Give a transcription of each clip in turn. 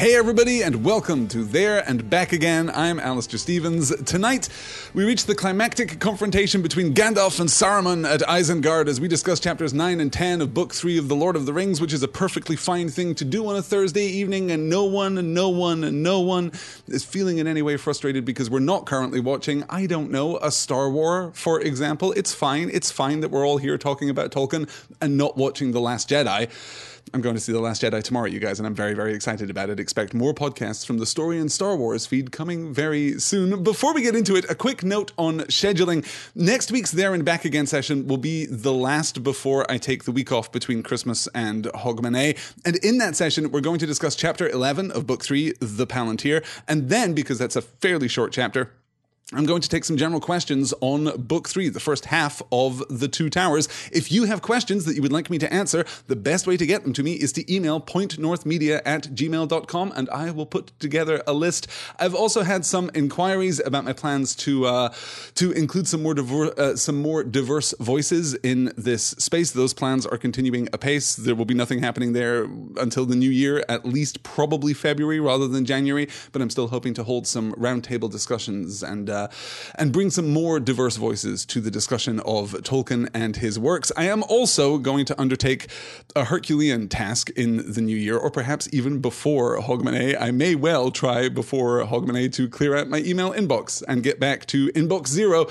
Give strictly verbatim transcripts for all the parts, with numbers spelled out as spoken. Hey everybody, and welcome to There and Back Again. I'm Alistair Stevens. Tonight, we reach the climactic confrontation between Gandalf and Saruman at Isengard as we discuss chapters nine and ten of Book three of The Lord of the Rings, which is a perfectly fine thing to do on a Thursday evening, and no one, no one, no one is feeling in any way frustrated because we're not currently watching, I don't know, a Star Wars, for example. It's fine. It's fine that we're all here talking about Tolkien and not watching The Last Jedi. I'm going to see The Last Jedi tomorrow, you guys, and I'm very, very excited about it. Expect more podcasts from the Story and Star Wars feed coming very soon. Before we get into it, a quick note on scheduling. Next week's There and Back Again session will be the last before I take the week off between Christmas and Hogmanay. And in that session, we're going to discuss Chapter eleven of Book three, The Palantir. And then, because that's a fairly short chapter, I'm going to take some general questions on Book three, the first half of The Two Towers. If you have questions that you would like me to answer, the best way to get them to me is to email point north media at gmail dot com, and I will put together a list. I've also had some inquiries about my plans to uh, to include some more, diver- uh, some more diverse voices in this space. Those plans are continuing apace. There will be nothing happening there until the new year, at least probably February rather than January, but I'm still hoping to hold some roundtable discussions and uh, Uh, and bring some more diverse voices to the discussion of Tolkien and his works. I am also going to undertake a Herculean task in the new year, or perhaps even before Hogmanay. I may well try before Hogmanay to clear out my email inbox and get back to inbox zero.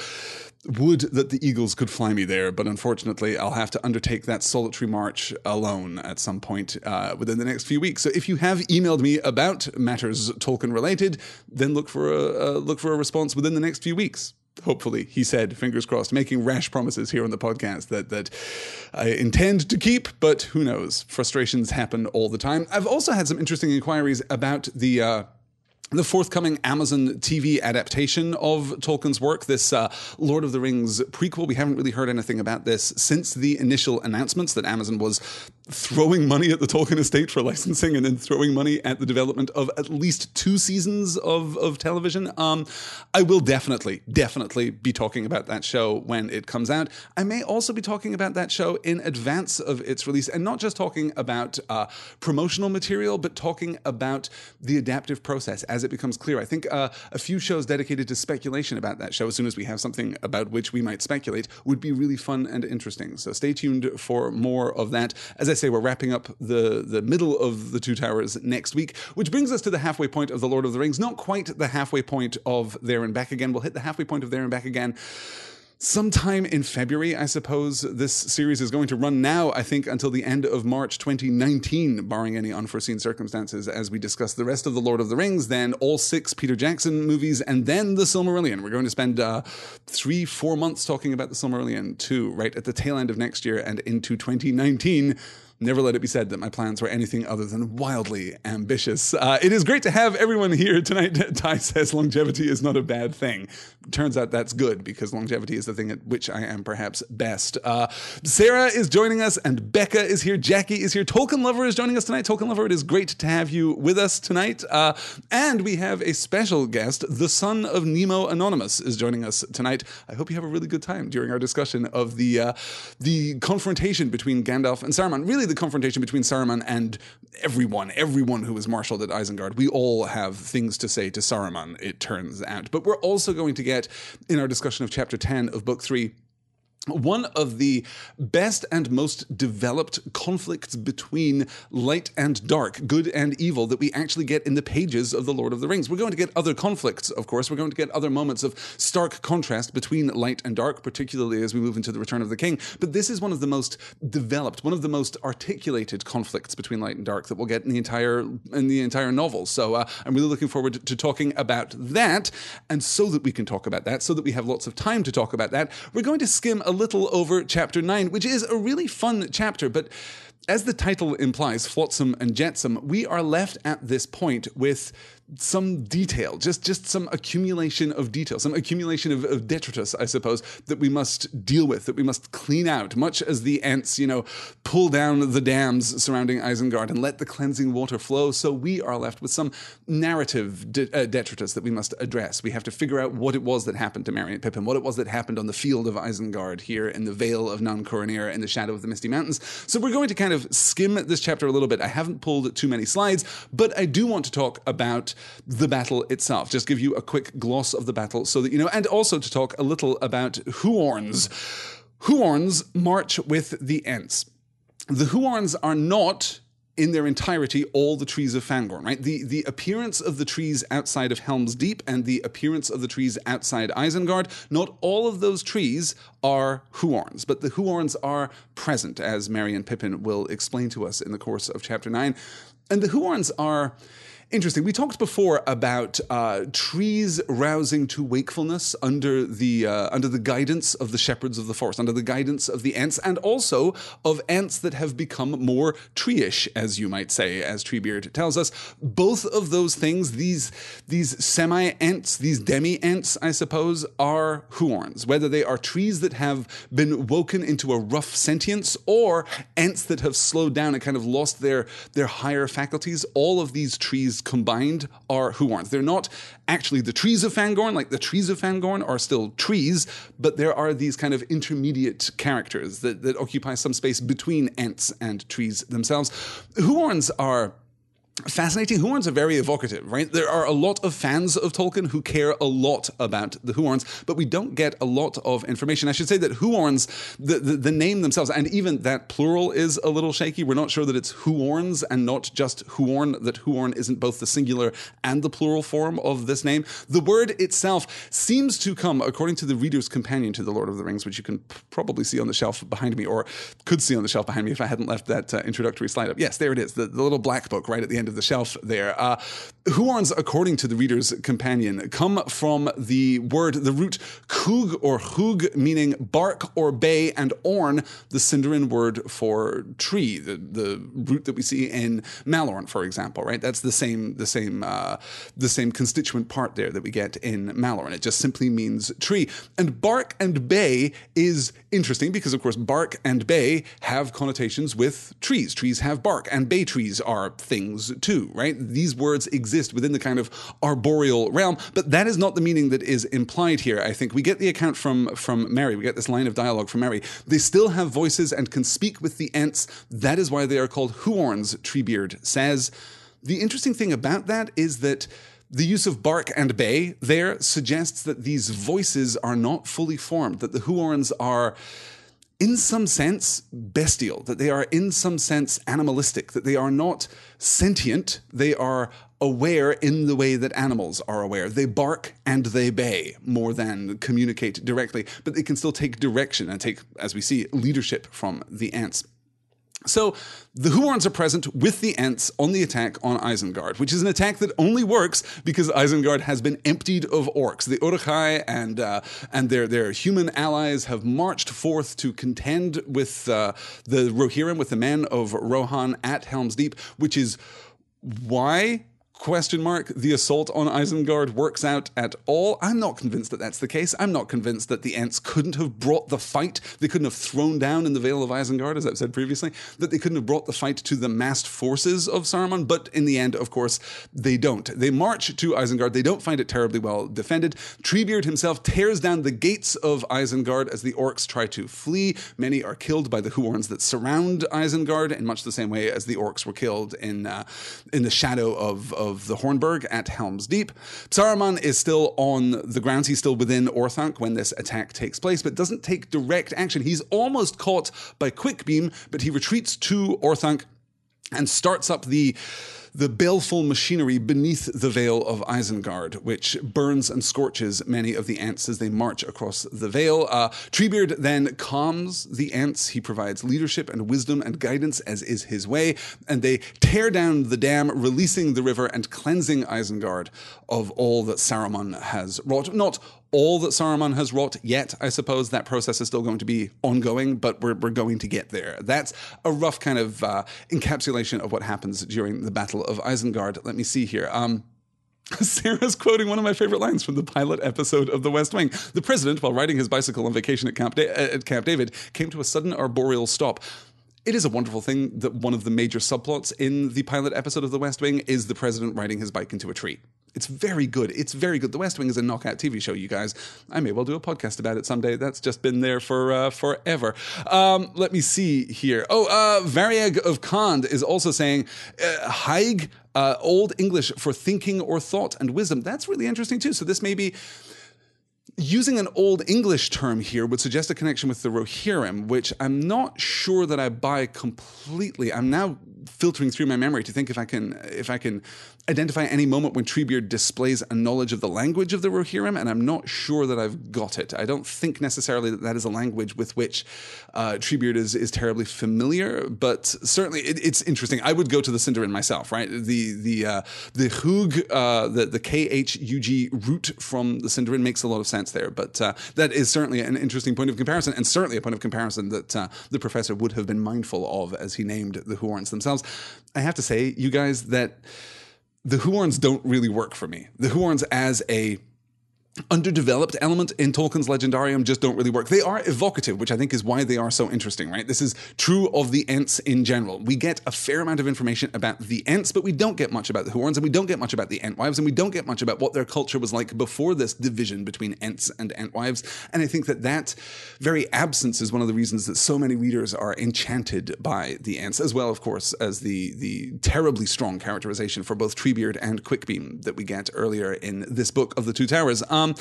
Would that the eagles could fly me there, but unfortunately I'll have to undertake that solitary march alone at some point uh, within the next few weeks. So if you have emailed me about matters Tolkien related, then look for a uh, look for a response within the next few weeks. Hopefully, he said, fingers crossed, making rash promises here on the podcast that that I intend to keep, but who knows? Frustrations happen all the time. I've also had some interesting inquiries about the uh, The forthcoming Amazon T V adaptation of Tolkien's work, this uh, Lord of the Rings prequel. We haven't really heard anything about this since the initial announcements that Amazon was throwing money at the Tolkien estate for licensing and then throwing money at the development of at least two seasons of, of television. Um, I will definitely, definitely be talking about that show when it comes out. I may also be talking about that show in advance of its release, and not just talking about uh, promotional material, but talking about the adaptive process as As it becomes clear. I think uh, a few shows dedicated to speculation about that show, as soon as we have something about which we might speculate, would be really fun and interesting. So stay tuned for more of that. As I say, we're wrapping up the, the middle of The Two Towers next week, which brings us to the halfway point of The Lord of the Rings. Not quite the halfway point of There and Back Again. We'll hit the halfway point of There and Back Again sometime in February, I suppose. This series is going to run now, I think, until the end of March twenty nineteen, barring any unforeseen circumstances, as we discuss the rest of The Lord of the Rings, then all six Peter Jackson movies, and then The Silmarillion. We're going to spend uh, three, four months talking about The Silmarillion too, right at the tail end of next year and into twenty nineteen. Never let it be said that my plans were anything other than wildly ambitious. Uh, it is great to have everyone here tonight. Ty says longevity is not a bad thing. Turns out that's good, because longevity is the thing at which I am perhaps best. Uh, Sarah is joining us, and Becca is here. Jackie is here. Tolkien Lover is joining us tonight. Tolkien Lover, it is great to have you with us tonight. Uh, and we have a special guest. The son of Nemo Anonymous is joining us tonight. I hope you have a really good time during our discussion of the, uh, the confrontation between Gandalf and Saruman. Really, the confrontation between Saruman and everyone, everyone who was marshaled at Isengard. We all have things to say to Saruman, it turns out. But we're also going to get, in our discussion of Chapter ten of Book three, one of the best and most developed conflicts between light and dark, good and evil, that we actually get in the pages of The Lord of the Rings. We're going to get other conflicts, of course. We're going to get other moments of stark contrast between light and dark, particularly as we move into The Return of the King. But this is one of the most developed, one of the most articulated conflicts between light and dark that we'll get in the entire in the entire novel. So uh, I'm really looking forward to talking about that. And so that we can talk about that, so that we have lots of time to talk about that, we're going to skim a little over Chapter nine, which is a really fun chapter, but as the title implies, Flotsam and Jetsam, we are left at this point with some detail, just, just some accumulation of detail, some accumulation of, of detritus, I suppose, that we must deal with, that we must clean out, much as the ants, you know, pull down the dams surrounding Isengard and let the cleansing water flow. So we are left with some narrative de- uh, detritus that we must address. We have to figure out what it was that happened to Merry and Pippin, what it was that happened on the field of Isengard here in the Vale of Nann Currenir in the shadow of the Misty Mountains. So we're going to kind kind of skim this chapter a little bit. I haven't pulled too many slides, but I do want to talk about the battle itself. Just give you a quick gloss of the battle so that you know, and also to talk a little about Huorns. Huorns march with the Ents. The Huorns are not, in their entirety, all the trees of Fangorn, right? The, the appearance of the trees outside of Helm's Deep and the appearance of the trees outside Isengard, not all of those trees are Huorns, but the Huorns are present, as Merry and Pippin will explain to us in the course of Chapter nine. And the Huorns are interesting. We talked before about uh, trees rousing to wakefulness under the uh, under the guidance of the shepherds of the forest, under the guidance of the Ents, and also of Ents that have become more tree-ish, as you might say, as Treebeard tells us. Both of those things, these these semi-Ents, these demi-Ents, I suppose, are Huorns, whether they are trees that have been woken into a rough sentience or Ents that have slowed down and kind of lost their, their higher faculties. All of these trees combined are Huorns. They're not actually the trees of Fangorn, like the trees of Fangorn are still trees, but there are these kind of intermediate characters that, that occupy some space between Ents and trees themselves. Huorns are fascinating. Huorns are very evocative, right? There are a lot of fans of Tolkien who care a lot about the Huorns, but we don't get a lot of information. I should say that Huorns, the, the, the name themselves, and even that plural is a little shaky. We're not sure that it's Huorns and not just Huorn, that Huorn isn't both the singular and the plural form of this name. The word itself seems to come, according to the Reader's Companion to The Lord of the Rings, which you can probably see on the shelf behind me, or could see on the shelf behind me if I hadn't left that uh, introductory slide up. Yes, there it is, the, the little black book right at the end of the shelf there. Uh, Huorns, according to the Reader's Companion, come from the word, the root Cúg or Chúg, meaning bark or bay, and Orn, the Sindarin word for tree, the, the root that we see in Malorn, for example, right? That's the same, the same, uh, the same constituent part there that we get in Malorn. It just simply means tree. And bark and bay is interesting because, of course, bark and bay have connotations with trees. Trees have bark, and bay trees are things too, right? These words exist within the kind of arboreal realm, but that is not the meaning that is implied here, I think. We get the account from, from Merry. We get this line of dialogue from Merry. They still have voices and can speak with the Ents. That is why they are called Huorns, Treebeard says. The interesting thing about that is that the use of bark and bay there suggests that these voices are not fully formed, that the Huorns are, in some sense, bestial, that they are in some sense animalistic, that they are not sentient, they are aware in the way that animals are aware. They bark and they bay more than communicate directly, but they can still take direction and take, as we see, leadership from the Ents. So the Huorns are present with the Ents on the attack on Isengard, which is an attack that only works because Isengard has been emptied of orcs. The Uruk-hai and uh, and their their human allies have marched forth to contend with uh, the Rohirrim, with the men of Rohan at Helm's Deep, which is why, question mark, the assault on Isengard works out at all. I'm not convinced that that's the case. I'm not convinced that the Ents couldn't have brought the fight. They couldn't have thrown down in the Vale of Isengard, as I've said previously, that they couldn't have brought the fight to the massed forces of Saruman. But in the end, of course, they don't. They march to Isengard. They don't find it terribly well defended. Treebeard himself tears down the gates of Isengard as the orcs try to flee. Many are killed by the Huorns that surround Isengard in much the same way as the orcs were killed in, uh, in the shadow of, of Of the Hornburg at Helm's Deep. Saruman is still on the grounds. He's still within Orthanc when this attack takes place, but doesn't take direct action. He's almost caught by Quickbeam, but he retreats to Orthanc and starts up the the baleful machinery beneath the Vale of Isengard, which burns and scorches many of the Ents as they march across the Vale. Uh, Treebeard then calms the Ents. He provides leadership and wisdom and guidance, as is his way, and they tear down the dam, releasing the river and cleansing Isengard of all that Saruman has wrought. Not all that Saruman has wrought yet, I suppose. That process is still going to be ongoing, but we're, we're going to get there. That's a rough kind of uh, encapsulation of what happens during the Battle of Isengard. Let me see here. Um, Sarah's quoting one of my favorite lines from the pilot episode of The West Wing. The president, while riding his bicycle on vacation at Camp, da- at Camp David, came to a sudden arboreal stop. It is a wonderful thing that one of the major subplots in the pilot episode of The West Wing is the president riding his bike into a tree. It's very good. It's very good. The West Wing is a knockout T V show, you guys. I may well do a podcast about it someday. That's just been there for uh, forever. Um, let me see here. Oh, uh, Varieg of Khand is also saying, uh, Haig, uh, Old English for thinking or thought and wisdom. That's really interesting too. So this may be... Using an Old English term here would suggest a connection with the Rohirrim, which I'm not sure that I buy completely. I'm now filtering through my memory to think if I can if I can identify any moment when Treebeard displays a knowledge of the language of the Rohirrim, and I'm not sure that I've got it. I don't think necessarily that that is a language with which uh, Treebeard is is terribly familiar, but certainly it, it's interesting. I would go to the Sindarin myself, right? The the uh, the Hug, uh, the the K H U G root from the Sindarin makes a lot of sense there, but uh, that is certainly an interesting point of comparison, and certainly a point of comparison that uh, the professor would have been mindful of as he named the Huorns themselves. I have to say, you guys, that the Huorns don't really work for me. The Huorns as a underdeveloped element in Tolkien's Legendarium just don't really work. They are evocative, which I think is why they are so interesting, right? This is true of the Ents in general. We get a fair amount of information about the Ents, but we don't get much about the Huorns, and we don't get much about the Entwives, and we don't get much about what their culture was like before this division between Ents and Entwives. And I think that that very absence is one of the reasons that so many readers are enchanted by the Ents, as well, of course, as the, the terribly strong characterization for both Treebeard and Quickbeam that we get earlier in this book of the Two Towers. Um, Um,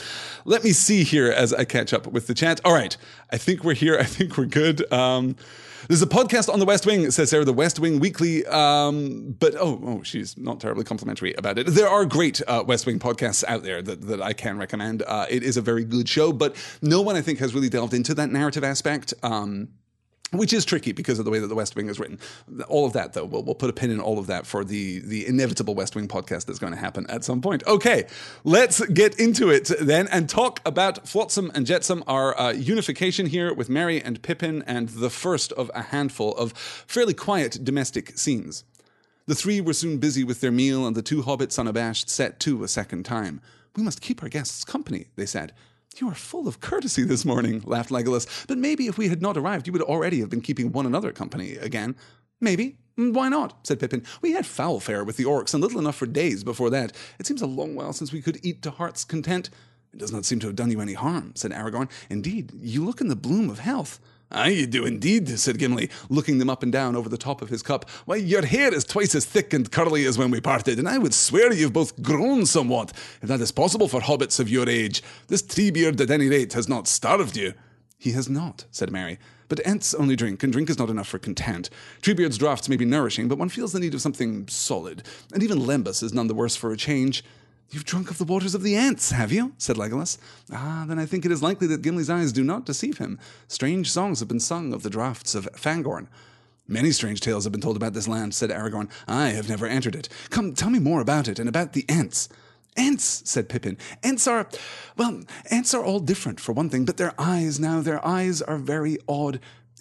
let me see here as I catch up with the chat. All right. I think we're here. I think we're good. Um, there's a podcast on the West Wing, says Sarah, the West Wing Weekly. Um, but, oh, oh, she's not terribly complimentary about it. There are great uh, West Wing podcasts out there that, that I can recommend. Uh, it is a very good show, but no one, I think, has really delved into that narrative aspect. Um Which is tricky because of the way that the West Wing is written. All of that, though, we'll, we'll put a pin in all of that for the, the inevitable West Wing podcast that's going to happen at some point. Okay, let's get into it then and talk about Flotsam and Jetsam, our uh, unification here with Merry and Pippin, and the first of a handful of fairly quiet domestic scenes. The three were soon busy with their meal, and the two hobbits unabashed set to a second time. "We must keep our guests company," they said. "You are full of courtesy this morning," laughed Legolas. "But maybe if we had not arrived, you would already have been keeping one another company again." "Maybe. Why not?" said Pippin. "We had foul fare with the orcs, and little enough for days before that. It seems a long while since we could eat to heart's content." "It does not seem to have done you any harm," said Aragorn. "Indeed, you look in the bloom of health." "Aye, you do indeed," said Gimli, looking them up and down over the top of his cup. "Why, your hair is twice as thick and curly as when we parted, and I would swear you've both grown somewhat, if that is possible for hobbits of your age. This Treebeard, at any rate, has not starved you." "He has not," said Merry. "But Ents only drink, and drink is not enough for content. Treebeard's draughts may be nourishing, but one feels the need of something solid, and even Lembas is none the worse for a change." "You've drunk of the waters of the Ents, have you?" said Legolas. "Ah, then I think it is likely that Gimli's eyes do not deceive him. Strange songs have been sung of the draughts of Fangorn." "Many strange tales have been told about this land," said Aragorn. "I have never entered it. Come, tell me more about it and about the Ents." "Ents," said Pippin. "Ents are, well, Ents are all different, for one thing, but their eyes now, their eyes are very odd."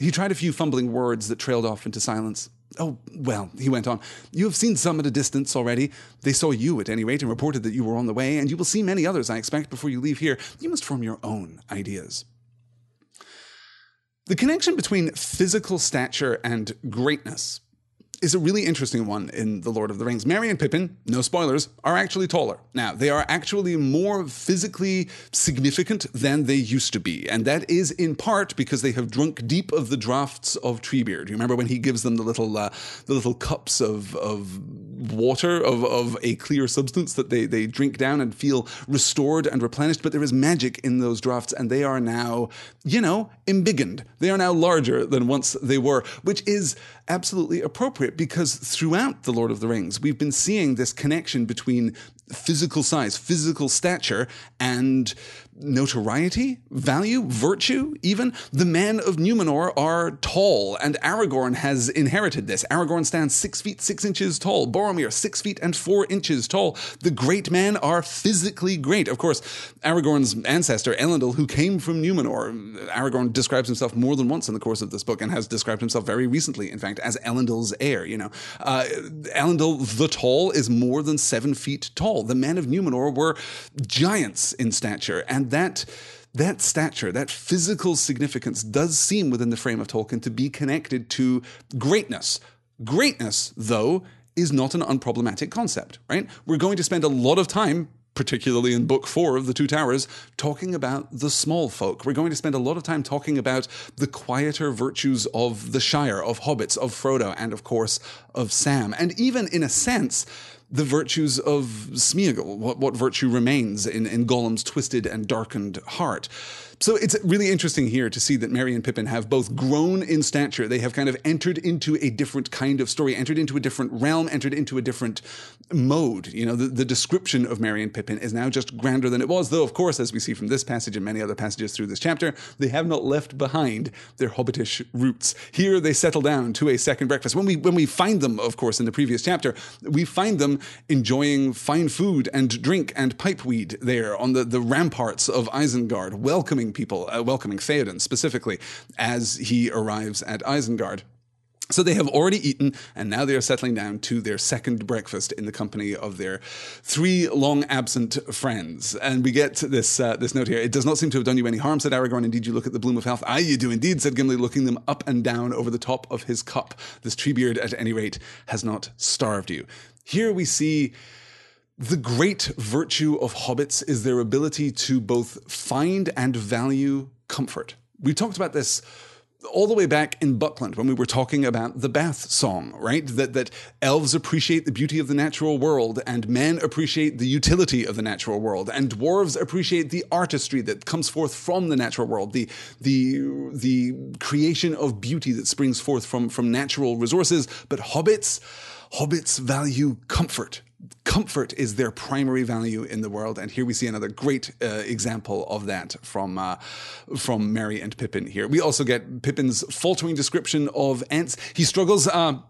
He tried a few fumbling words that trailed off into silence. "Oh, well," he went on, "you have seen some at a distance already. They saw you, at any rate, and reported that you were on the way, and you will see many others, I expect, before you leave here. You must form your own ideas." The connection between physical stature and greatness is a really interesting one in The Lord of the Rings. Merry and Pippin, no spoilers, are actually taller. Now, they are actually more physically significant than they used to be. And that is in part because they have drunk deep of the draughts of Treebeard. You remember when he gives them the little uh, the little cups of, of water, of, of a clear substance that they, they drink down and feel restored and replenished. But there is magic in those draughts, and they are now, you know, embiggened. They are now larger than once they were, which is absolutely appropriate, because throughout The Lord of the Rings, we've been seeing this connection between physical size, physical stature, and notoriety, value, virtue, even. The men of Numenor are tall, and Aragorn has inherited this. Aragorn stands six feet, six inches tall. Boromir, six feet and four inches tall. The great men are physically great. Of course, Aragorn's ancestor, Elendil, who came from Numenor, Aragorn describes himself more than once in the course of this book, and has described himself very recently, in fact, as Elendil's heir, you know. Uh, Elendil the Tall is more than seven feet tall. The men of Numenor were giants in stature, and that that stature, that physical significance, does seem within the frame of Tolkien to be connected to greatness. Greatness, though, is not an unproblematic concept, right? We're going to spend a lot of time, particularly in book four of The Two Towers, talking about the small folk. We're going to spend a lot of time talking about the quieter virtues of the Shire, of hobbits, of Frodo, and of course, of Sam. And even in a sense, the virtues of Smeagol, what, what virtue remains in, in Gollum's twisted and darkened heart. So it's really interesting here to see that Merry and Pippin have both grown in stature. They have kind of entered into a different kind of story, entered into a different realm, entered into a different mode. You know, the, the description of Merry and Pippin is now just grander than it was, though, of course, as we see from this passage and many other passages through this chapter, they have not left behind their hobbitish roots. Here they settle down to a second breakfast. When we, when we find them, of course, in the previous chapter, we find them enjoying fine food and drink and pipeweed there on the, the ramparts of Isengard, welcoming people, uh, welcoming Theoden specifically as he arrives at Isengard. So they have already eaten, and now they are settling down to their second breakfast in the company of their three long-absent friends. And we get this uh, this note here. "It does not seem to have done you any harm," said Aragorn. "Indeed, you look at the bloom of health." "Aye, you do indeed," said Gimli, looking them up and down over the top of his cup. "This Treebeard, at any rate, has not starved you." Here we see the great virtue of hobbits is their ability to both find and value comfort. We talked about this all the way back in Buckland when we were talking about the Bath Song, right? That that elves appreciate the beauty of the natural world, and men appreciate the utility of the natural world, and dwarves appreciate the artistry that comes forth from the natural world, the the the creation of beauty that springs forth from, from natural resources. But hobbits, hobbits value comfort. Comfort is their primary value in the world, and here we see another great uh, example of that from uh, from Merry and Pippin here. We also get Pippin's faltering description of ants. He struggles. Uh,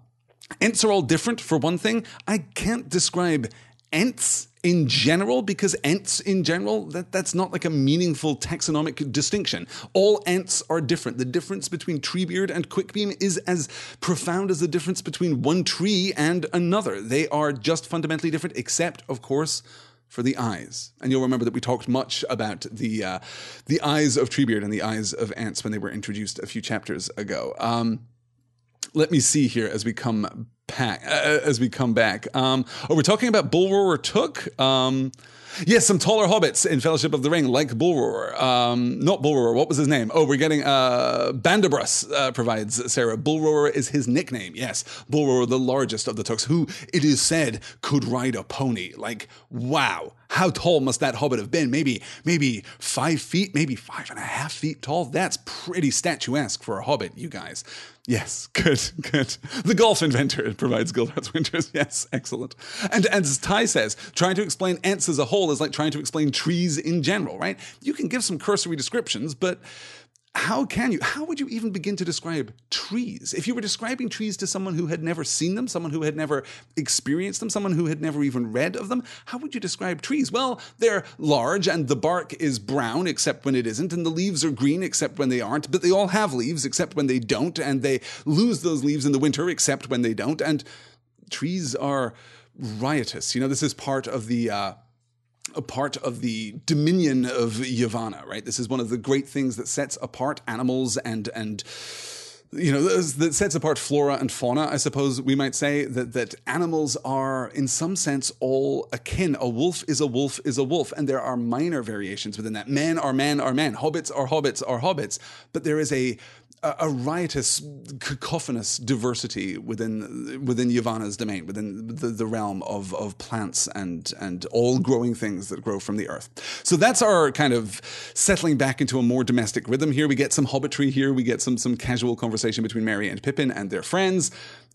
ants are all different, for one thing. I can't describe ants in general, because ants in general, that, that's not like a meaningful taxonomic distinction. All ants are different. The difference between Treebeard and Quickbeam is as profound as the difference between one tree and another. They are just fundamentally different, except, of course, for the eyes. And you'll remember that we talked much about the uh, the eyes of Treebeard and the eyes of ants when they were introduced a few chapters ago. Um, let me see here as we come Pack, uh, as we come back. Um, oh, we're talking about Bullroarer Took. Um, yes, some taller hobbits in Fellowship of the Ring, like Bullroarer. Um, not Bullroarer, what was his name? Oh, we're getting uh, Bandabrus, uh, provides Sarah. Bullroarer is his nickname, yes. Bullroarer, the largest of the Tooks, who, it is said, could ride a pony. Like, wow, how tall must that hobbit have been? Maybe, maybe five feet, maybe five and a half feet tall. That's pretty statuesque for a hobbit, you guys. Yes, good, good. The golf inventor provides Gildarts Winters. Yes, excellent. And, and as Ty says, trying to explain ants as a whole is like trying to explain trees in general, right? You can give some cursory descriptions, but how can you? How would you even begin to describe trees? If you were describing trees to someone who had never seen them, someone who had never experienced them, someone who had never even read of them, how would you describe trees? Well, they're large, and the bark is brown, except when it isn't, and the leaves are green, except when they aren't, but they all have leaves, except when they don't, and they lose those leaves in the winter, except when they don't, and trees are riotous. You know, this is part of the... Uh, a part of the dominion of Yavanna, right? This is one of the great things that sets apart animals and, and you know, that sets apart flora and fauna, I suppose we might say, that, that animals are, in some sense, all akin. A wolf is a wolf is a wolf, and there are minor variations within that. Men are men are men, hobbits are hobbits are hobbits, but there is a A, a riotous, cacophonous diversity within within Yavanna's domain, within the, the realm of of plants and and all growing things that grow from the earth. So that's our kind of settling back into a more domestic rhythm here. We get some hobbitry here. We get some some casual conversation between Merry and Pippin and their friends,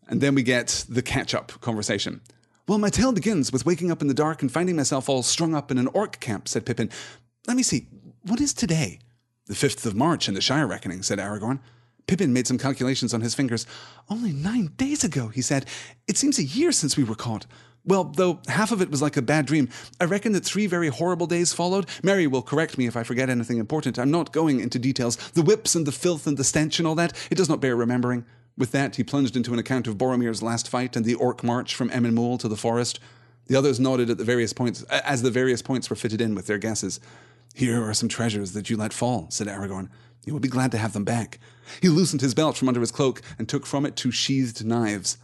and then we get the catch-up conversation. "Well, my tale begins with waking up in the dark and finding myself all strung up in an orc camp," said Pippin. "Let me see. What is today?" "The fifth of March in the Shire reckoning," said Aragorn. Pippin made some calculations on his fingers. "Only nine days ago," he said. "It seems a year since we were caught. Well, though half of it was like a bad dream, I reckon that three very horrible days followed. Merry will correct me if I forget anything important. I'm not going into details. The whips and the filth and the stench and all that, it does not bear remembering." With that, he plunged into an account of Boromir's last fight and the orc march from Emin Muel to the forest. The others nodded at the various points, as the various points were fitted in with their guesses. "Here are some treasures that you let fall," said Aragorn. "You will be glad to have them back." He loosened his belt from under his cloak and took from it two sheathed knives.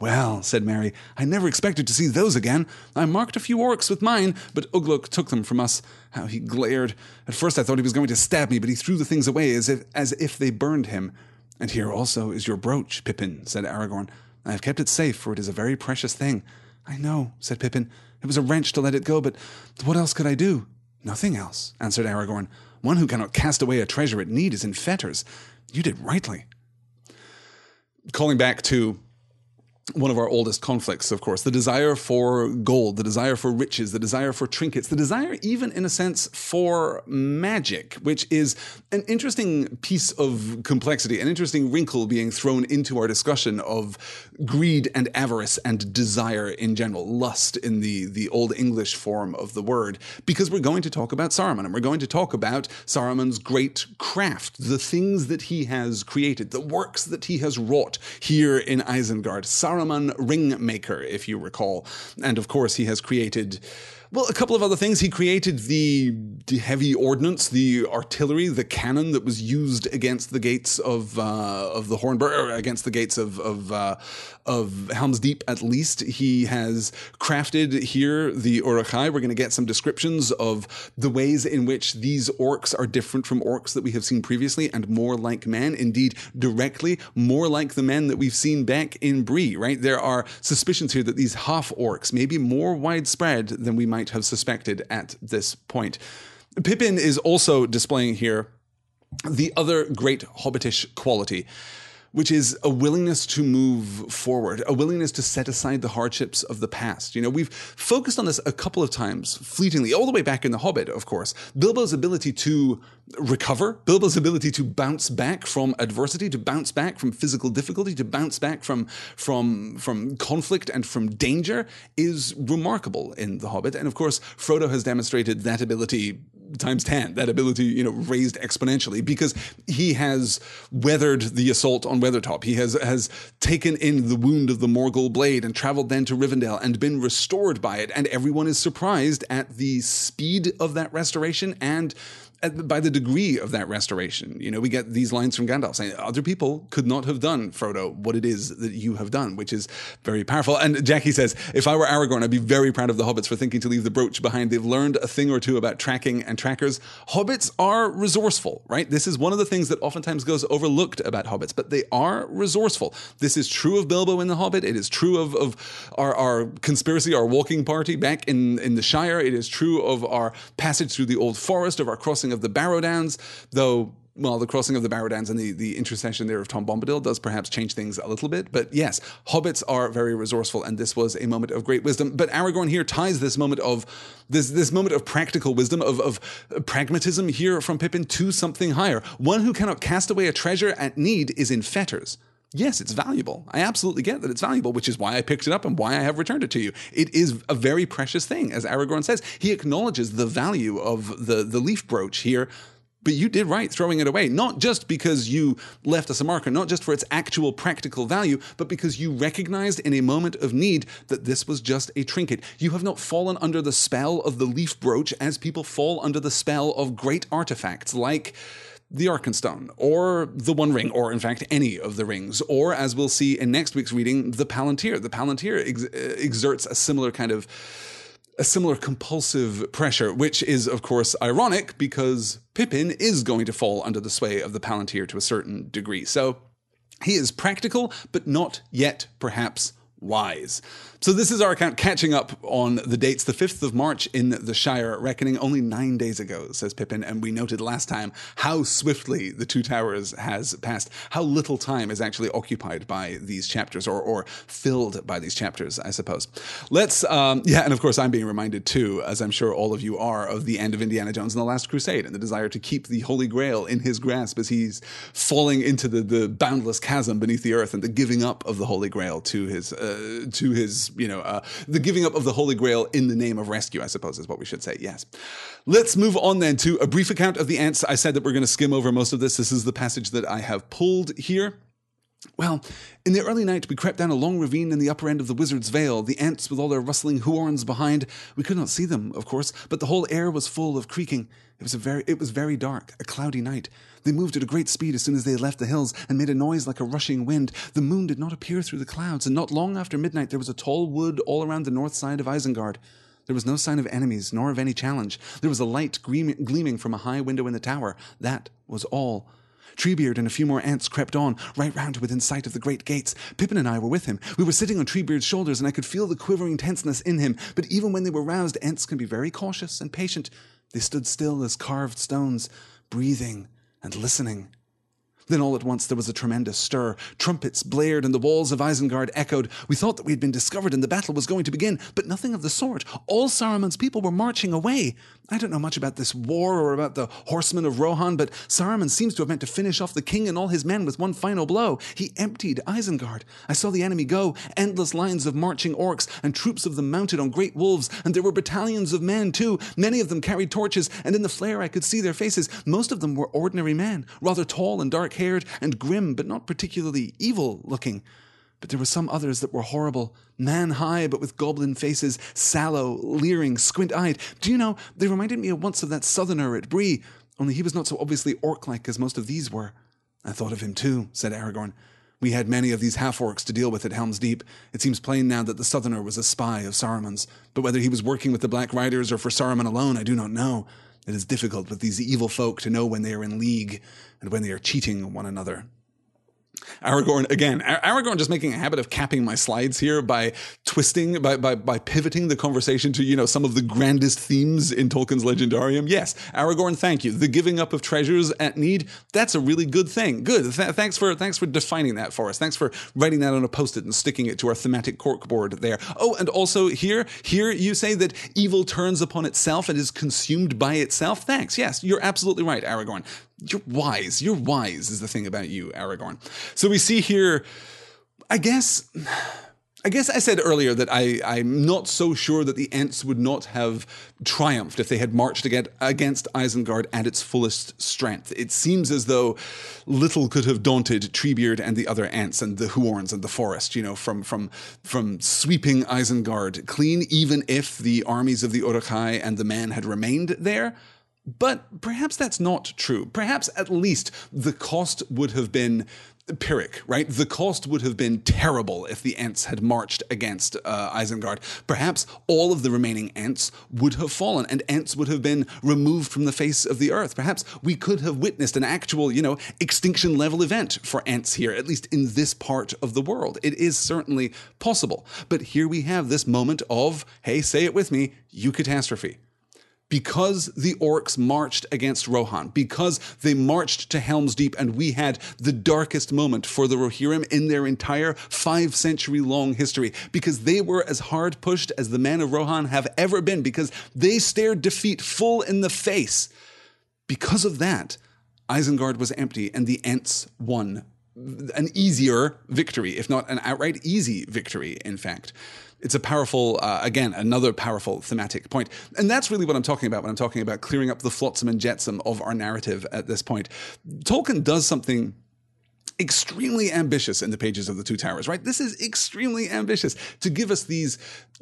"Well," said Mary, "I never expected to see those again. I marked a few orcs with mine, but Ugluk took them from us. How he glared. At first I thought he was going to stab me, but he threw the things away as if, as if they burned him. And here also is your brooch, Pippin," said Aragorn. "I have kept it safe, for it is a very precious thing." "I know," said Pippin. "It was a wrench to let it go, but what else could I do?" "Nothing else," answered Aragorn. "One who cannot cast away a treasure at need is in fetters. You did rightly." Calling back to one of our oldest conflicts, of course, the desire for gold, the desire for riches, the desire for trinkets, the desire even, in a sense, for magic, which is an interesting piece of complexity, an interesting wrinkle being thrown into our discussion of greed and avarice and desire in general, lust in the, the Old English form of the word, because we're going to talk about Saruman, and we're going to talk about Saruman's great craft, the things that he has created, the works that he has wrought here in Isengard. Saruman Ringmaker, if you recall. And of course, he has created, well, a couple of other things. He created the heavy ordnance, the artillery, the cannon that was used against the gates of uh, of the Hornburg, or against the gates of of, uh, of Helm's Deep. At least he has crafted here the Uruk-hai. We're going to get some descriptions of the ways in which these orcs are different from orcs that we have seen previously, and more like man, indeed, directly more like the men that we've seen back in Bree. Right? There are suspicions here that these half orcs may be more widespread than we might have suspected at this point. Pippin is also displaying here the other great hobbitish quality, which is a willingness to move forward, a willingness to set aside the hardships of the past. You know, we've focused on this a couple of times, fleetingly, all the way back in The Hobbit, of course. Bilbo's ability to recover, Bilbo's ability to bounce back from adversity, to bounce back from physical difficulty, to bounce back from, from, from conflict and from danger is remarkable in The Hobbit. And of course, Frodo has demonstrated that ability times ten, that ability, you know, raised exponentially, because he has weathered the assault on Weathertop. He has has taken in the wound of the Morgul blade and traveled then to Rivendell and been restored by it. And everyone is surprised at the speed of that restoration and at, by the degree of that restoration. You know, we get these lines from Gandalf saying, "Other people could not have done, Frodo, what it is that you have done," which is very powerful. And Jackie says, "If I were Aragorn, I'd be very proud of the hobbits for thinking to leave the brooch behind. They've learned a thing or two about tracking and trackers." Hobbits are resourceful, right? This is one of the things that oftentimes goes overlooked about hobbits, but they are resourceful. This is true of Bilbo in The Hobbit. It is true of, of our, our conspiracy, our walking party back in, in the Shire. It is true of our passage through the Old Forest, of our crossing of the Barrow Downs, though, well, the crossing of the Barrow Downs and the, the intercession there of Tom Bombadil does perhaps change things a little bit. But yes, hobbits are very resourceful, and this was a moment of great wisdom. But Aragorn here ties this moment of this this moment of practical wisdom, of, of pragmatism here from Pippin, to something higher. "One who cannot cast away a treasure at need is in fetters." Yes, it's valuable. I absolutely get that it's valuable, which is why I picked it up and why I have returned it to you. It is a very precious thing, as Aragorn says. He acknowledges the value of the, the leaf brooch here. But you did right throwing it away, not just because you left us a marker, not just for its actual practical value, but because you recognized in a moment of need that this was just a trinket. You have not fallen under the spell of the leaf brooch as people fall under the spell of great artifacts like the Arkenstone, or the One Ring, or in fact any of the rings, or, as we'll see in next week's reading, the Palantir. The Palantir ex- exerts a similar kind of, a similar compulsive pressure, which is, of course, ironic because Pippin is going to fall under the sway of the Palantir to a certain degree. So he is practical, but not yet, perhaps, wise. So this is our account catching up on the dates. The fifth of March in the Shire Reckoning, only nine days ago, says Pippin, and we noted last time how swiftly the Two Towers has passed, how little time is actually occupied by these chapters, or, or filled by these chapters, I suppose. Let's, um, yeah, and of course I'm being reminded too, as I'm sure all of you are, of the end of Indiana Jones and the Last Crusade, and the desire to keep the Holy Grail in his grasp as he's falling into the, the boundless chasm beneath the earth, and the giving up of the Holy Grail to his... Uh, Uh, to his, you know, uh, the giving up of the Holy Grail in the name of rescue, I suppose is what we should say, yes. Let's move on then to a brief account of the Ents. I said that we're going to skim over most of this. This is the passage that I have pulled here. Well, in the early night we crept down a long ravine in the upper end of the Wizard's Vale, the ants with all their rustling horns behind. We could not see them, of course, but the whole air was full of creaking. It was a very, it was very dark, a cloudy night. They moved at a great speed as soon as they left the hills, and made a noise like a rushing wind. The moon did not appear through the clouds, and not long after midnight there was a tall wood all around the north side of Isengard. There was no sign of enemies, nor of any challenge. There was a light gleaming from a high window in the tower. That was all. Treebeard and a few more ants crept on, right round to within sight of the great gates. Pippin and I were with him. We were sitting on Treebeard's shoulders, and I could feel the quivering tenseness in him. But even when they were roused, ants can be very cautious and patient. They stood still as carved stones, breathing and listening. Then all at once there was a tremendous stir. Trumpets blared and the walls of Isengard echoed. We thought that we had been discovered and the battle was going to begin, but nothing of the sort. All Saruman's people were marching away. I don't know much about this war or about the horsemen of Rohan, but Saruman seems to have meant to finish off the king and all his men with one final blow. He emptied Isengard. I saw the enemy go, endless lines of marching orcs and troops of them mounted on great wolves, and there were battalions of men too. Many of them carried torches, and in the flare I could see their faces. Most of them were ordinary men, rather tall and dark haired and grim, but not particularly evil-looking. But there were some others that were horrible, man-high, but with goblin faces, sallow, leering, squint-eyed. Do you know, they reminded me once of that southerner at Bree, only he was not so obviously orc-like as most of these were. I thought of him too, said Aragorn. We had many of these half-orcs to deal with at Helm's Deep. It seems plain now that the southerner was a spy of Saruman's, but whether he was working with the Black Riders or for Saruman alone, I do not know. It is difficult with these evil folk to know when they are in league and when they are cheating one another. Aragorn, again, Aragorn just making a habit of capping my slides here by twisting, by, by by pivoting the conversation to, you know, some of the grandest themes in Tolkien's Legendarium. Yes, Aragorn, thank you. The giving up of treasures at need, that's a really good thing. Good. Th- thanks for thanks for defining that for us. Thanks for writing that on a post-it and sticking it to our thematic corkboard there. Oh, and also here, here you say that evil turns upon itself and is consumed by itself. Thanks. Yes, you're absolutely right, Aragorn. You're wise. You're wise is the thing about you, Aragorn. So we see here, I guess, I guess I said earlier that I, I'm not so sure that the ants would not have triumphed if they had marched against Isengard at its fullest strength. It seems as though little could have daunted Treebeard and the other ants and the Huorns and the forest, you know, from from from sweeping Isengard clean, even if the armies of the Uruk-hai and the man had remained there. But perhaps that's not true. Perhaps at least the cost would have been Pyrrhic, right? The cost would have been terrible if the ants had marched against uh, Isengard. Perhaps all of the remaining ants would have fallen, and ants would have been removed from the face of the earth. Perhaps we could have witnessed an actual, you know, extinction-level event for ants here, at least in this part of the world. It is certainly possible. But here we have this moment of, hey, say it with me, eucatastrophe. Because the orcs marched against Rohan, because they marched to Helm's Deep, and we had the darkest moment for the Rohirrim in their entire five-century-long history, because they were as hard-pushed as the men of Rohan have ever been, because they stared defeat full in the face. Because of that, Isengard was empty, and the ants won an easier victory, if not an outright easy victory, in fact. It's a powerful, uh, again, another powerful thematic point. And that's really what I'm talking about when I'm talking about clearing up the flotsam and jetsam of our narrative at this point. Tolkien does something extremely ambitious in the pages of The Two Towers, right? This is extremely ambitious to give us these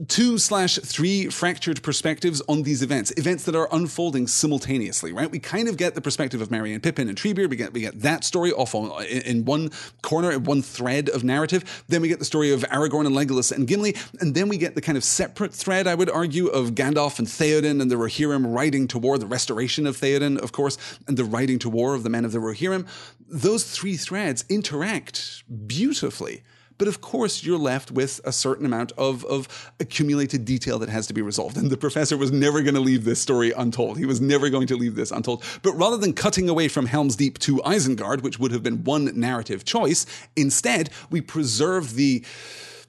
two slash three fractured perspectives on these events, events that are unfolding simultaneously, right? We kind of get the perspective of Merry and Pippin and Treebeard. We get, we get that story off on, in, in one corner, in one thread of narrative. Then we get the story of Aragorn and Legolas and Gimli. And then we get the kind of separate thread, I would argue, of Gandalf and Theoden and the Rohirrim riding to war, the restoration of Theoden, of course, and the riding to war of the men of the Rohirrim. Those three threads interact beautifully, but of course you're left with a certain amount of, of accumulated detail that has to be resolved, and the professor was never going to leave this story untold. He was never going to leave this untold. But rather than cutting away from Helm's Deep to Isengard, which would have been one narrative choice, instead we preserve the,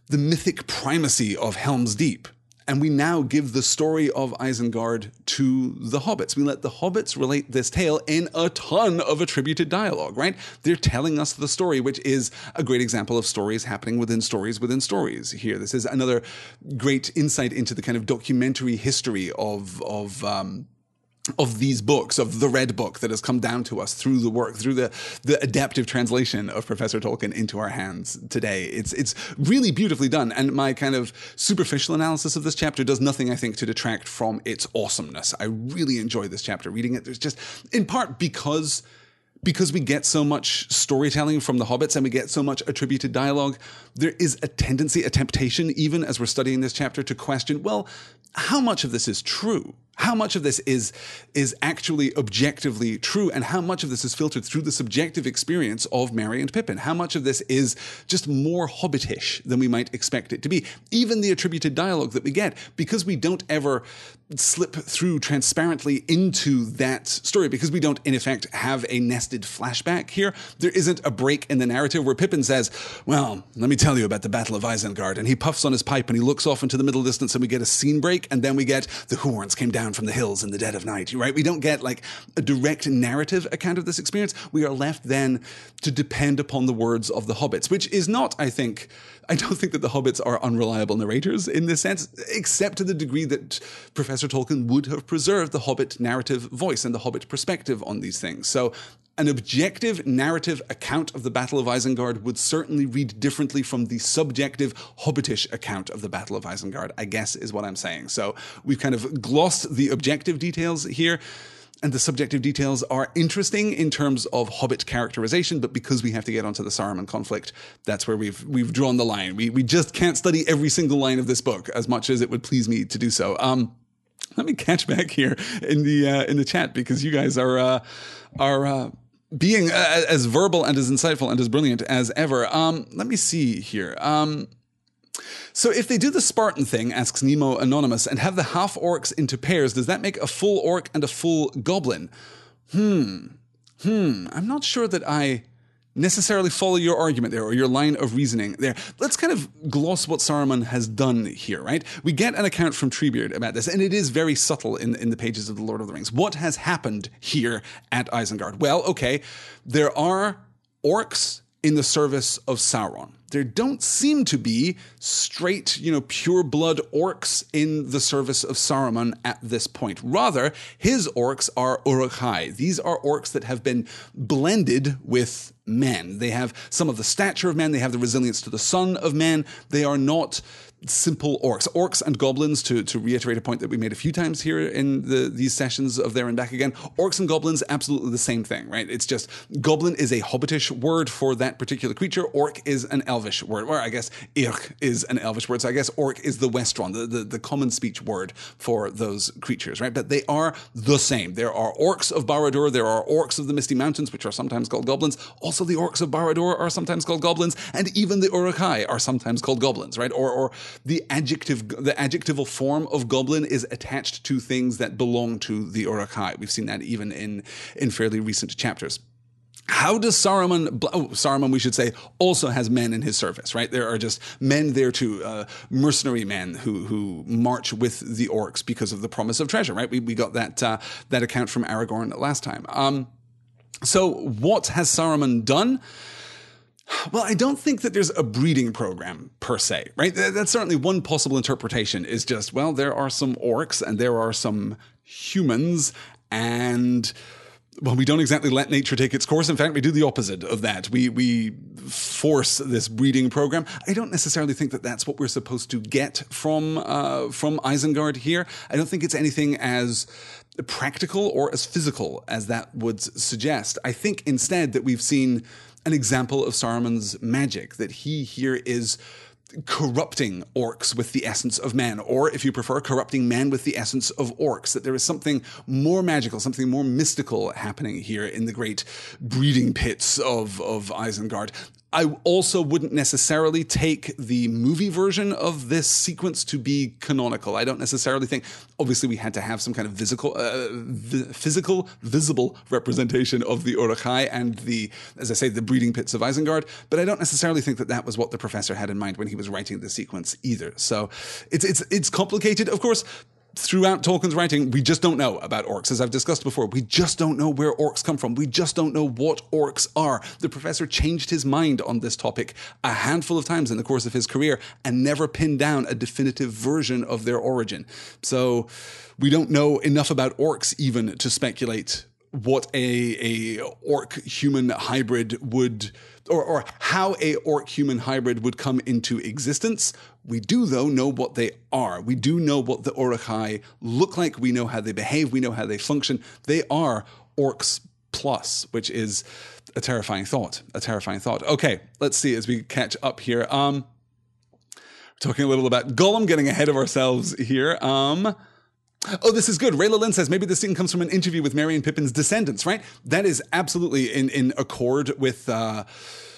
the mythic primacy of Helm's Deep. And we now give the story of Isengard to the hobbits. We let the hobbits relate this tale in a ton of attributed dialogue, right? They're telling us the story, which is a great example of stories happening within stories within stories here. This is another great insight into the kind of documentary history of, of um, of these books, of the Red Book that has come down to us through the work, through the, the adaptive translation of Professor Tolkien into our hands today. It's, it's really beautifully done. And my kind of superficial analysis of this chapter does nothing, I think, to detract from its awesomeness. I really enjoy this chapter, reading it. There's just, in part because, because we get so much storytelling from the Hobbits and we get so much attributed dialogue, there is a tendency, a temptation, even as we're studying this chapter, to question, well, how much of this is true? How much of this is is actually objectively true, and how much of this is filtered through the subjective experience of Merry and Pippin? How much of this is just more hobbitish than we might expect it to be? Even the attributed dialogue that we get, because we don't ever slip through transparently into that story, because we don't, in effect, have a nested flashback here, there isn't a break in the narrative where Pippin says, well, let me tell you about the Battle of Isengard, and he puffs on his pipe and he looks off into the middle distance, and we get a scene break, and then we get the Hooorns came down from the hills in the dead of night, right? We don't get like a direct narrative account of this experience. We are left then to depend upon the words of the Hobbits, which is not, I think, I don't think that the Hobbits are unreliable narrators in this sense, except to the degree that Professor Tolkien would have preserved the Hobbit narrative voice and the Hobbit perspective on these things. So an objective narrative account of the Battle of Isengard would certainly read differently from the subjective Hobbitish account of the Battle of Isengard, I guess is what I'm saying. So we've kind of glossed the objective details here, and the subjective details are interesting in terms of Hobbit characterization, but because we have to get onto the Saruman conflict, that's where we've we've drawn the line. We, we just can't study every single line of this book as much as it would please me to do so. Um, let me catch back here in the, uh, in the chat, because you guys are... Uh, are uh, being uh, as verbal and as insightful and as brilliant as ever. Um, let me see here. Um, so if they do the Spartan thing, asks Nemo Anonymous, and have the half-orcs into pairs, does that make a full orc and a full goblin? Hmm. Hmm. I'm not sure that I necessarily follow your argument there, or your line of reasoning there. Let's kind of gloss what Saruman has done here, right? We get an account from Treebeard about this, and it is very subtle in, in the pages of The Lord of the Rings. What has happened here at Isengard? Well, okay, there are orcs in the service of Sauron. There don't seem to be straight, you know, pure blood orcs in the service of Saruman at this point. Rather, his orcs are Uruk-hai. These are orcs that have been blended with men. They have some of the stature of men. They have the resilience to the sun of men. They are not simple orcs. Orcs and goblins, to, to reiterate a point that we made a few times here in the, these sessions of There and Back Again, orcs and goblins, absolutely the same thing, right? It's just goblin is a Hobbitish word for that particular creature. Orc is an Elvish word, or I guess Irk is an Elvish word. So I guess orc is the Westron, the, the, the common speech word for those creatures, right? But they are the same. There are orcs of Barad-dûr, there are orcs of the Misty Mountains, which are sometimes called goblins. Also, the orcs of Barad-dûr are sometimes called goblins, and even the Uruk-hai are sometimes called goblins, right? Or, or The adjective, the adjectival form of goblin is attached to things that belong to the Uruk-hai. We've seen that even in, in fairly recent chapters. How does Saruman, oh, Saruman, we should say, also has men in his service, right? There are just men there too, uh, mercenary men who who march with the orcs because of the promise of treasure, right? We, we got that, uh, that account from Aragorn last time. Um, so what has Saruman done? Well, I don't think that there's a breeding program per se, right? That's certainly one possible interpretation, is just, well, there are some orcs and there are some humans, and well, we don't exactly let nature take its course. In fact, we do the opposite of that. We we force this breeding program. I don't necessarily think that that's what we're supposed to get from uh, from Isengard here. I don't think it's anything as practical or as physical as that would suggest. I think instead that we've seen an example of Saruman's magic, that he here is corrupting orcs with the essence of man, or if you prefer, corrupting man with the essence of orcs, that there is something more magical, something more mystical happening here in the great breeding pits of, of Isengard. I also wouldn't necessarily take the movie version of this sequence to be canonical. I don't necessarily think, obviously we had to have some kind of physical, uh, vi- physical, visible representation of the Uruk-hai and the, as I say, the breeding pits of Isengard, but I don't necessarily think that that was what the professor had in mind when he was writing the sequence either. So it's, it's, it's complicated. Of course, throughout Tolkien's writing, we just don't know about orcs. As I've discussed before, we just don't know where orcs come from. We just don't know what orcs are. The professor changed his mind on this topic a handful of times in the course of his career and never pinned down a definitive version of their origin. So we don't know enough about orcs even to speculate what a, a orc-human hybrid would, or, or how a orc-human hybrid would come into existence. We do, though, know what they are. We do know what the Uruk-hai look like. We know how they behave. We know how they function. They are orcs plus, which is a terrifying thought, a terrifying thought. Okay, let's see as we catch up here. Um, we're talking a little about Gollum, getting ahead of ourselves here. Um... Oh, this is good. Rayla Lynn says, maybe this scene comes from an interview with Merry and Pippin's descendants, right? That is absolutely in, in accord with uh,